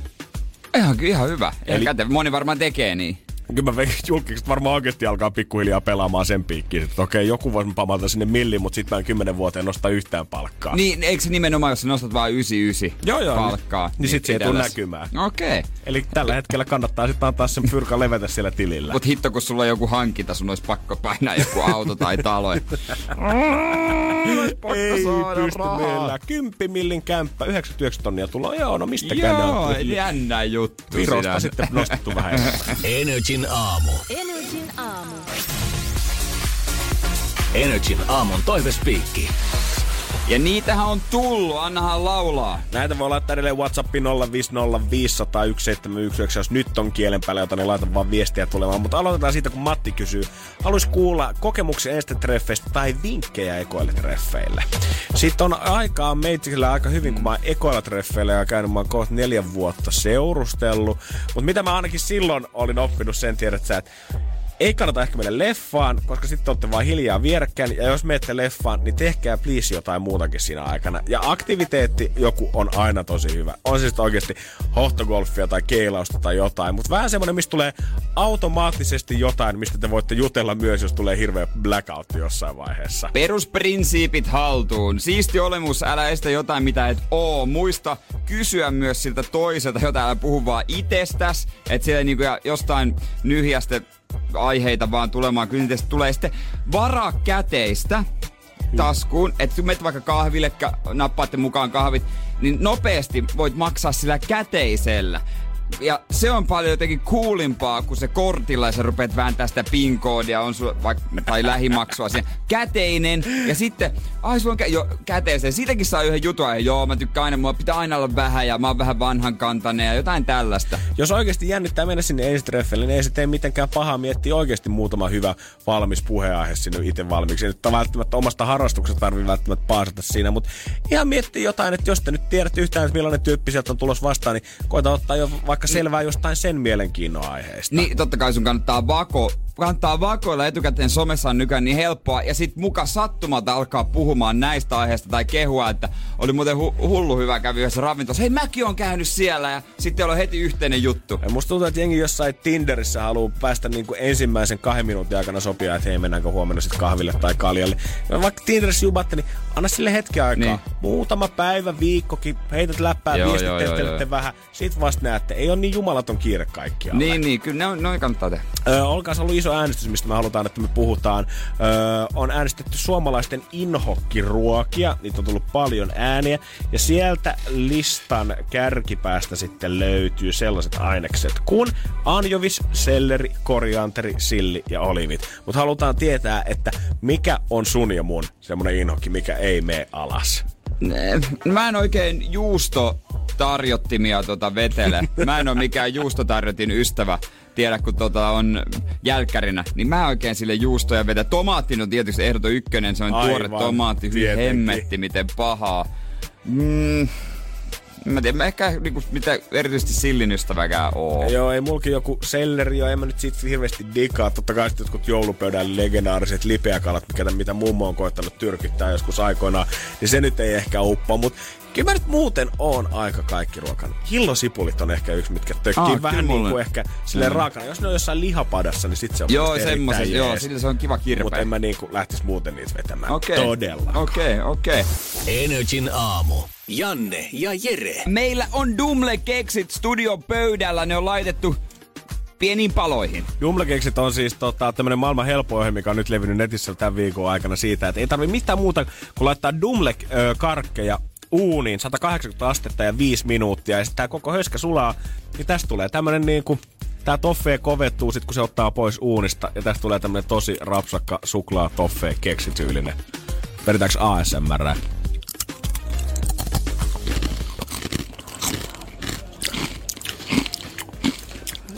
Ihan hyvä. Eli moni varmaan tekee niin. Kyllä mä julkisesti varmaan oikeasti alkaa pikkuhiljaa pelaamaan sen piikkiin, että okei, joku voisi pamata sinne milliin, mutta sit mä en 10 vuoteen nosta yhtään palkkaa. Niin, eikö se nimenomaan, jos sä nostat vaan 99 palkkaa? Niin sit se ei tule näkymään. Okei. Okay. Eli tällä hetkellä kannattaa sitten antaa sen pyrkän levätä siellä tilillä. Mut hitto, kun sulla on joku hankinta, sun olisi pakko painaa joku auto tai talo. Ei pysty meillä. 10 millin kämppä, 99 tonnia tuloa. Joo, no mistäkään. Joo, jännä juttu. Virosta sitten nostettu vähän enemmän. Energin aamu. Energin aamun toivespiikki. Ja niitähän on tullut, annahan laulaa. Näitä voi laittaa edelleen WhatsAppiin 050501719, jos nyt on kielen päällä, jota niin laita vaan viestiä tulemaan. Mutta aloitetaan siitä, kun Matti kysyy. Haluaisi kuulla kokemuksia enstetreffeistä tai vinkkejä ekoille treffeille. Sitten on aikaa meitsillä aika hyvin, kun mä oon ekoilla treffeillä ja käynyt, mä oon kohta 4 vuotta seurustellut. Mutta mitä mä ainakin silloin olin oppinut sen tiedät sä, että ei kannata ehkä mennä leffaan, koska sitten olette vaan hiljaa vierekkäin. Ja jos menette leffaan, niin tehkää please jotain muutakin siinä aikana. Ja aktiviteetti joku on aina tosi hyvä. On siis oikeasti hohtogolfia tai keilausta tai jotain. Mutta vähän semmoinen, mistä tulee automaattisesti jotain, mistä te voitte jutella myös, jos tulee hirveä blackout jossain vaiheessa. Perusprinsiipit haltuun. Siisti olemus, älä estä jotain, mitä et oo. Muista kysyä myös siltä toiselta, jota älä puhu vaan itsestäs. Että siellä niinku jostain nyhjästä aiheita vaan tulemaan. Kyllä niitä tulee sitten varaa käteistä taskuun. Että kun menet vaikka kahville, nappaatte mukaan kahvit, niin nopeasti voit maksaa sillä käteisellä. Ja se on paljon jotenkin coolimpaa, kun se kortilla ja sä rupeat vääntää sitä PIN-koodia on sulla, tai lähimaksua siihen. Käteinen. Ja sitten, sulla on käteiseen. Siitäkin saa yhden jutun. Ja joo, mä tykkään aina, mulla pitää aina olla vähän ja mä oon vähän vanhankantainen ja jotain tällaista. Jos oikeesti jännittää mennä sinne ensitreffelle, niin ei se tee mitenkään pahaa miettiä oikeesti muutama hyvä valmis puheenaihe sinne itse valmiiksi. Ei nyt välttämättä omasta harrastuksesta tarvii välttämättä paasata siinä, mutta ihan miettiä jotain, että jos te nyt tiedät yhtään, että millainen tyyppi sieltä on tulossa vastaan, niin koita ottaa jo vaikka selvää jostain sen mielenkiinnon aiheesta. Niin, totta kai sun kannattaa vakoilla etukäteen, somessa on nykyään niin helppoa. Ja sit muka sattumalta alkaa puhumaan näistä aiheista tai kehua, että oli muuten hullu hyvä, kävi yhdessä ravintolassa. Hei, mäkin on käynyt siellä ja sitten on heti yhteinen juttu. Ja musta tuntuu, että jengi jossain Tinderissä haluaa päästä niinku ensimmäisen 2 minuutin aikana sopia, että hei, mennäänkö huomenna sit kahville tai kaljalle. Ja vaikka Tinderissä jubatte, niin anna sille hetki aikaa. Niin. Muutama päivä, viikkokin, heität läppää, viestittelette vähän. Sit vasta näette, ei ole niin jumalaton kiire kaikkiaan. Niin, kyllä noin kannattaa tehdä. Olkaas ollut iso äänestys, mistä me halutaan, että me puhutaan. On äänestetty suomalaisten inhokkiruokia. Niitä on tullut paljon ääniä. Ja sieltä listan kärkipäästä sitten löytyy sellaiset ainekset kuin anjovis, selleri, korianteri, silli ja olivit. Mutta halutaan tietää, että mikä on sun ja mun semmoinen inhokki, mikä ei mene alas. Mä en oikein juustotarjottimia vetele. Mä en ole mikään juustotarjotin ystävä. Tiedä, kun on jälkkärinä, niin mä oikein sille juustoja vetän. Tomaatti on tietysti ehdoton ykkönen, se on tuore tomaatti. Hyvin hemmetti, miten pahaa. Mä tiedän, mä ehkä mitä erityisesti sillin ystäväkään oo. Joo, ei mulki joku selleri oo, en mä nyt siitä hirveesti digaa. Totta kai sitten jotkut joulupöydän legendaariset lipeäkalat, mitä mummo on koettanut tyrkyttää joskus aikoinaan, niin se nyt ei ehkä uppoa, mut kyllä mä nyt muuten oon aika kaikki ruokan. Hillosipulit on ehkä yksi, mitkä tökkii vähän niin kuin ehkä silleen raakana. Jos ne on jossain lihapadassa, niin sit se on erittäin jees. Joo, sillä se on kiva kirpeä. Mutta en mä lähtis muuten niitä vetämään. Okay. Todellakaan. Okei. Energin aamu. Janne ja Jere. Meillä on Dumle-keksit studion pöydällä. Ne on laitettu pieniin paloihin. Dumle-keksit on siis tämmönen maailman helpo ohjelma, mikä on nyt levinnyt netissä tämän viikon aikana siitä, että ei tarvi mitään muuta kuin laittaa Dumle-karkkeja uuniin 180 astetta ja 5 minuuttia ja sitten tää koko höyskä sulaa, niin tästä tulee tämmönen tää toffee kovettuu sit kun se ottaa pois uunista ja tästä tulee tämmönen tosi rapsakka suklaa toffee keksityylinen. Vedetäänkö ASMR?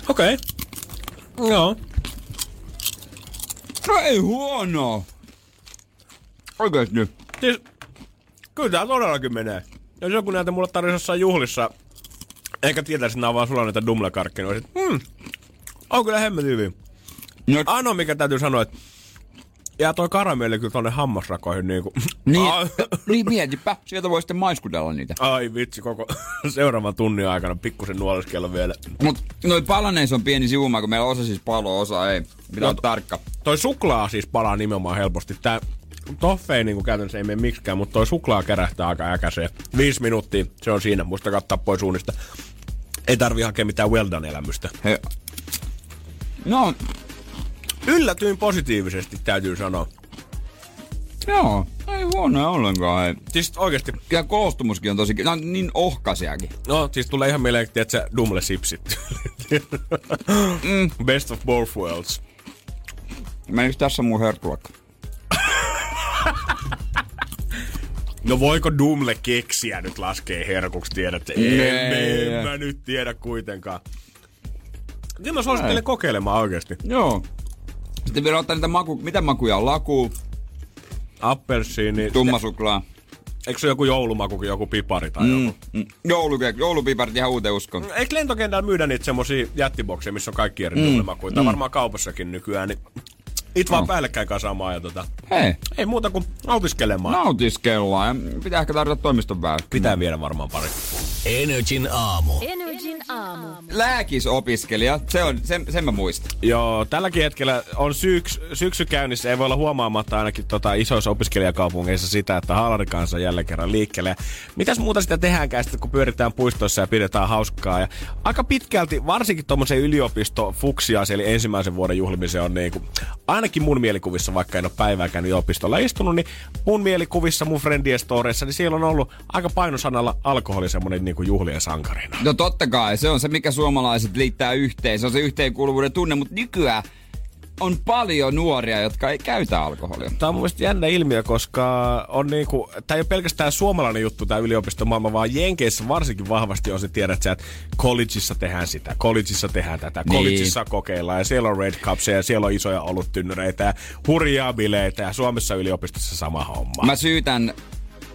Okei. Joo. No ei huono. Oikeesti nyt. Kyllä tää todellakin menee. Jos joku näitä mulle tarvitsisi jossain juhlissa, eikä tietäisi, että nää on vaan sulla näitä dumlekarkkeja, niin on kyllä hemmetin hyvin. No, ainoa mikä täytyy sanoa, että jää toi karamelli kyllä tonne hammasrakoihin niinku. Niin mietipä, sieltä voi sitten maiskudella niitä. Ai vitsi, koko seuraavan tunnin aikana pikkusen nuoliskella vielä. Mut noi palaneissa on pieni sivumaa, kun meillä osa siis palo, osa ei. Pitää olla tarkka. Toi suklaa siis palaa nimenomaan helposti. Toffee niinku käytännössä ei mene miksikään, mutta toi suklaa kärähtää aika äkäseen. 5 minuuttia, se on siinä. Muistakaa ottaa pois uunista. Ei tarvii hakea mitään well done-elämystä. He. No, yllätyin positiivisesti, täytyy sanoa. Joo, ei huonoa ollenkaan. Siis oikeesti. Ja koostumuskin on tosi, no niin ohkaisiakin. No, siis tulee ihan mieleen, että se Dumle sipsit. Best of both worlds. Menis tässä mun herkkuakka. No voiko Dumle keksiä nyt laskee herkuksi, tiedätte? En mä nyt tiedä kuitenkaan. Niin mä suosittelen kokeilemaan oikeesti. Joo. Sitten vielä ottaa niitä makuja. Mitä makuja on? Laku. Appelsiini. Tummasuklaa. Eikö se joku joulumaku, joku pipari tai joku? Joulupiparit ihan uuteen uskoon. Eikö lentokentällä myydä niitä semmosia jättibokseja, missä on kaikki eri joulumakuja? Tai varmaan kaupassakin nykyään, niin it vaan päällekkäin kasaamaan ja Hei. Ei muuta kuin nautiskelemaan. Nautiskellaan. Pitää ehkä tarjota toimiston päälle. Pitää viedä varmaan pari. Energin aamu. Lääkisopiskelija, se on, sen mä muistan. Joo, tälläkin hetkellä on syksy käynnissä, ei voi olla huomaamatta ainakin isoissa opiskelijakaupungeissa sitä, että haalarikansa on jälleen kerran liikkeelle. Ja mitäs muuta sitä tehdäänkään sitten, kun pyöritään puistoissa ja pidetään hauskaa. Ja aika pitkälti, varsinkin tuommoisen yliopistofuksia, eli ensimmäisen vuoden juhlimisen on niin kuin, ainakin mun mielikuvissa, vaikka en ole päivääkään yliopistolla istunut, niin mun mielikuvissa, mun friendien storeissa, niin siellä on ollut aika painosanalla alkoholi semmoinen niin kuin juhlien sankarina. No totta kai, se on se, mikä suomalaiset liittää yhteen. Se on se yhteenkuuluvuuden tunne, mutta nykyään on paljon nuoria, jotka ei käytä alkoholia. Tämä on mun mielestä jännä ilmiö, koska on niinku, tämä ei ole pelkästään suomalainen juttu, tämä yliopistomaailma, vaan Jenkeissä varsinkin vahvasti on se, tiedät sä, että collegeissa tehdään sitä, collegeissa tehdään tätä, collegeissa kokeillaan, ja siellä on red cupsia, ja siellä on isoja oluttynnyreitä, ja hurjaa bileitä, ja Suomessa yliopistossa sama homma. Mä syytän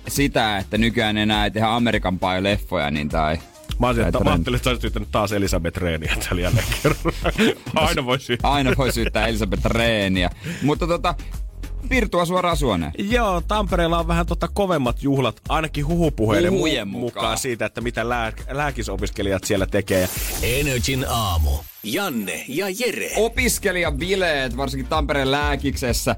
sitä, että nykyään enää ei tehdä Amerikan paio leffoja, niin tai... Mä ajattelin, että sä olis syyttänyt taas Elisabeth Reeniä tällä jälleen kerran. Aina voi syyttää Elisabeth Reeniä. Mutta Pirtua suoraan suoneen. Joo, Tampereella on vähän kovemmat juhlat, ainakin huhupuheiden mukaan siitä, että mitä lääkisopiskelijat siellä tekee. Energin aamu. Janne ja Jere. Opiskelijabileet, varsinkin Tampereen lääkiksessä,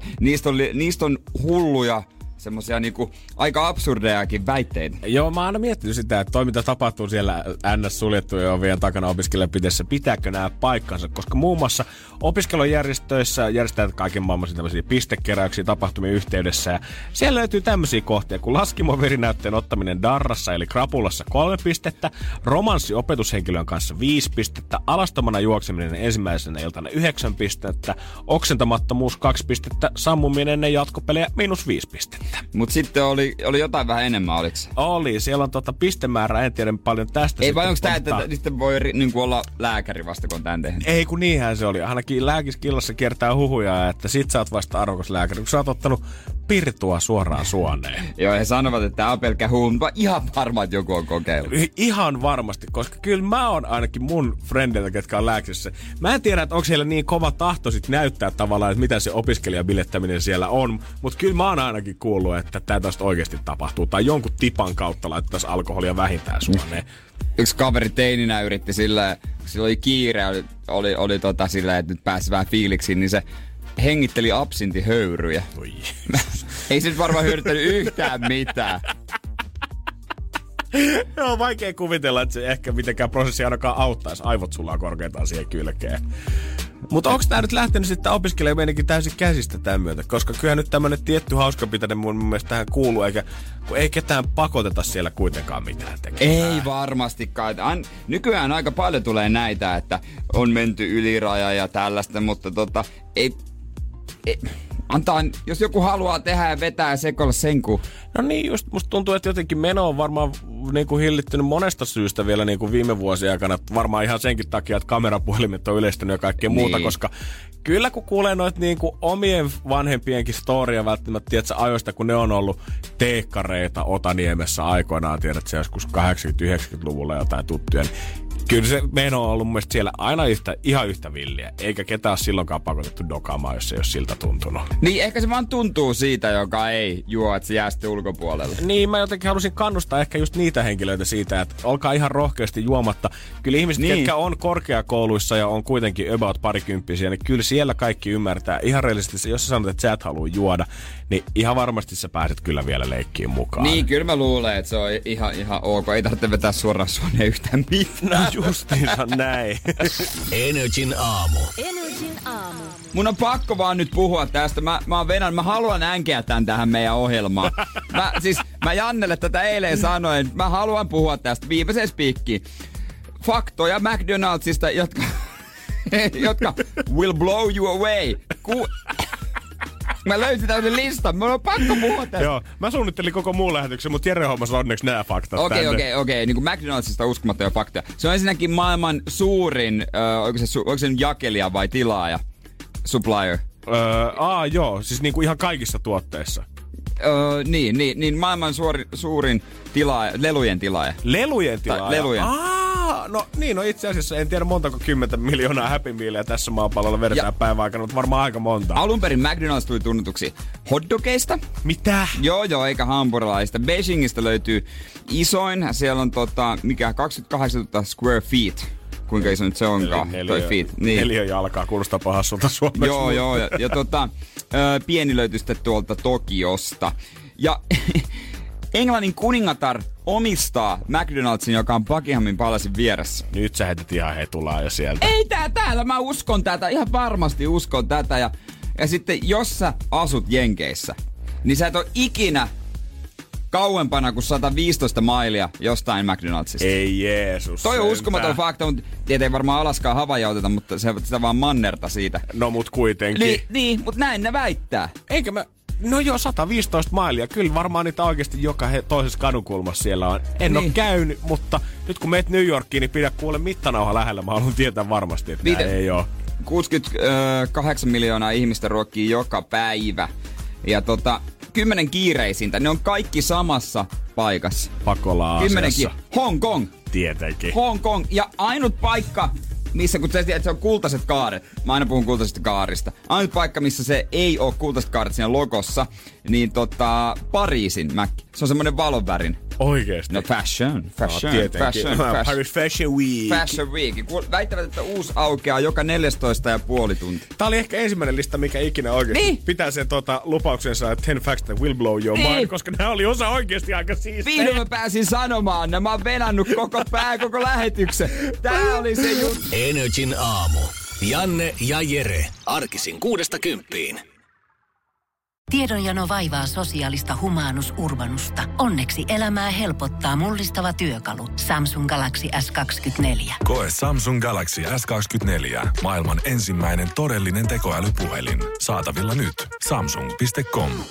niistä on hulluja. Semmoisia niinku aika absurdejakin väitteitä. Joo, mä oon aina miettinyt sitä, että toiminta tapahtuu siellä NS-suljettujen ovien takana opiskelijapiteissä. Pitääkö nämä paikkansa? Koska muun muassa opiskelujärjestöissä järjestetään kaiken maailman tämmöisiä pistekeräyksiä tapahtumien yhteydessä. Ja siellä löytyy tämmöisiä kohtia, kun laskimoverinäytteen ottaminen darrassa eli krapulassa 3 pistettä, romanssi opetushenkilön kanssa 5 pistettä, alastomana juokseminen ensimmäisenä iltana 9 pistettä, oksentamattomuus 2 pistettä, sammuminen ennen jatkopelejä -5 pistettä. Mut sitten oli jotain vähän enemmän, oliks? Oli, siellä on pistemäärää, en tiedä paljon tästä. Ei vai onks tää, että sitten voi niinku olla lääkäri vasta, kun on tän tehnyt? Ei, kun niinhän se oli. Ainakin lääkiskillassa kiertää huhuja, että sit sä oot vasta arvokas lääkäri, kun sä oot ottanut pirtua suoraan suoneen. Joo, he sanovat, että tää on pelkkä huumpa. Ihan varma, että joku on kokeillut. Ihan varmasti, koska kyllä mä oon ainakin mun frendeiltä, ketkä on lääkissä. Mä en tiedä, että onko siellä niin kova tahto sit näyttää tavallaan, että mitä se opiskelijabilettäminen siellä on. Mutta kyllä mä oon ainakin kuullut, että tää tästä oikeasti tapahtuu. Tai jonkun tipan kautta laitettaisiin alkoholia vähintään suoneen. Yksi kaveri teininä yritti sillä, kun sillä oli kiire, oli sillä, että nyt pääsi vähän fiiliksiin, niin se... hengitteli absintihöyryjä. Ei se nyt varmaan hyödyttänyt yhtään mitään. No, on vaikea kuvitella, että se ehkä mitenkään prosessi ainakaan auttaisi. Aivot sulaa korkeintaan siihen kylkeen. Mutta onko tää nyt lähtenyt sitten opiskelemaan meininkin täysin käsistä tämän myötä? Koska kyllähän nyt tämmönen tietty hauskanpitäinen mun mielestä tähän kuuluu, kun ei ketään pakoteta siellä kuitenkaan mitään tekemään. Ei varmastikaan. Nykyään aika paljon tulee näitä, että on menty yliraja ja tällaista, mutta ei... Antaa, jos joku haluaa tehdä ja vetää ja sekoilla sen kun... No niin, just musta tuntuu, että jotenkin meno on varmaan niinku hillittynyt monesta syystä vielä niinku viime vuosien aikana. Varmaan ihan senkin takia, että kamerapuhelimet on yleistynyt ja kaikkea muuta, koska kyllä kun kuulee noita niinku omien vanhempienkin storia välttämättä, tiedätkö, ajoista, kun ne on ollut teekkareita Otaniemessä aikoinaan, tiedätkö, joskus 80-90-luvulla jotain tuttuja, niin kyllä se meno on ollut mun mielestä siellä aina ihan yhtä villiä, eikä ketään ole silloinkaan pakotettu dokaamaan, jos ei ole siltä tuntunut. Niin, ehkä se vaan tuntuu siitä, joka ei juo, että se jää sitten ulkopuolelle. Niin, mä jotenkin halusin kannustaa ehkä just niitä henkilöitä siitä, että olkaa ihan rohkeasti juomatta. Kyllä ihmiset, ketkä on korkeakouluissa ja on kuitenkin about parikymppisiä, niin kyllä siellä kaikki ymmärtää. Ihan reellisesti, jos sä sanot, että sä et halua juoda, niin ihan varmasti sä pääset kyllä vielä leikkiin mukaan. Niin, kyllä mä luulen, että se on ihan ok. Ei tarvitse vetää suoraan suoneen yhtään mitään. Justiinsa näin. Energin aamu. Mun on pakko vaan nyt puhua tästä. Mä haluan änkeä tän tähän meidän ohjelmaan. Mä Jannelle tätä eilen sanoin. Mä haluan puhua tästä viimeiseen spiikkiin. Faktoja McDonaldsista, jotka will blow you away. Mä löysin tämmöisen listan, mun on pakko puhua tästä. Joo, mä suunnittelin koko muun lähetyksen, mutta Jere hommassa onneksi nää faktat. Okei. Niin kuin McDonaldsista uskomattomia faktoja. Se on ensinnäkin maailman suurin, onko se jakelija vai tilaaja? Supplier. Siis niinku ihan kaikissa tuotteissa. Niin maailman suurin tilaaja, lelujen tilaaja. Lelujen tilaaja? Lelujen. No niin, no itse asiassa en tiedä montako 10 miljoonaa Happy Mealia tässä maapallolla vedetään päivän aikana, mutta varmaan aika monta. Alun perin McDonald's tuli tunnetuksi hotdogeista. Mitä? Joo, eikä hampurilaisista. Beijingistä löytyy isoin, siellä on 28 000 square feet. Kuinka iso nyt se onkaan? Neliöjalkaa, kuulostaa pahaa sulta Suomessa. Joo. Ja pieni löytyy sitten tuolta Tokiosta. Ja Englannin kuningatar omistaa McDonald'sin, joka on Buckinghamin palasin vieressä. Nyt sä hetit ihan hetulaa jo sieltä. Ei täällä, mä uskon tätä, ihan varmasti uskon tätä. Ja sitten jos sä asut Jenkeissä, niin sä et ole ikinä kauempana kuin 115 mailia jostain McDonald'sista. Ei Jeesus. Toi on uskomaton fakta, mutta tietenkin varmaan Alaskaa Havaja oteta, mutta sitä vaan mannerta siitä. No mut kuitenkin. Niin, mut näin ne väittää. Eikä mä... No joo, 115 mailia. Kyllä varmaan niitä oikeasti joka toisessa kadunkulmassa siellä on. En ole käynyt, mutta nyt kun meet New Yorkiin, niin pidä kuule mittanauha lähellä. Mä haluan tietää varmasti, että nää ei oo. 68 miljoonaa ihmistä ruokkii joka päivä. Ja 10 kiireisintä. Ne on kaikki samassa paikassa. Pakola-Aasiassa. 10 Hong Kong. Tietenkin. Hong Kong. Ja ainut paikka... Missä, kun sä tiedät, että se on kultaiset kaaret. Mä aina puhun kultaisesta kaarista. Ainut paikka, missä se ei oo kultaiset kaaret siinä logossa, niin Pariisin Mac. Se on semmonen valonvärin. Oikeesti? No fashion. Tietenkin. Paris Fashion Week. Fashion Week. Väittävät, että uusi aukeaa joka 14,5 tuntia. Tää oli ehkä ensimmäinen lista, mikä ikinä oikeesti pitää sen lupauksensa 10 facts that will blow your mind, koska nää oli osa oikeesti aika siistejä. Vihdoin mä pääsin sanomaan, mä oon venannut koko lähetyksen. Tää oli se juttu. Energin aamu. Janne ja Jere. Arkisin 6–10. Tiedonjano vaivaa sosiaalista Humanus Urbanusta. Onneksi elämää helpottaa mullistava työkalu. Samsung Galaxy S24. Koe Samsung Galaxy S24. Maailman ensimmäinen todellinen tekoälypuhelin. Saatavilla nyt. Samsung.com.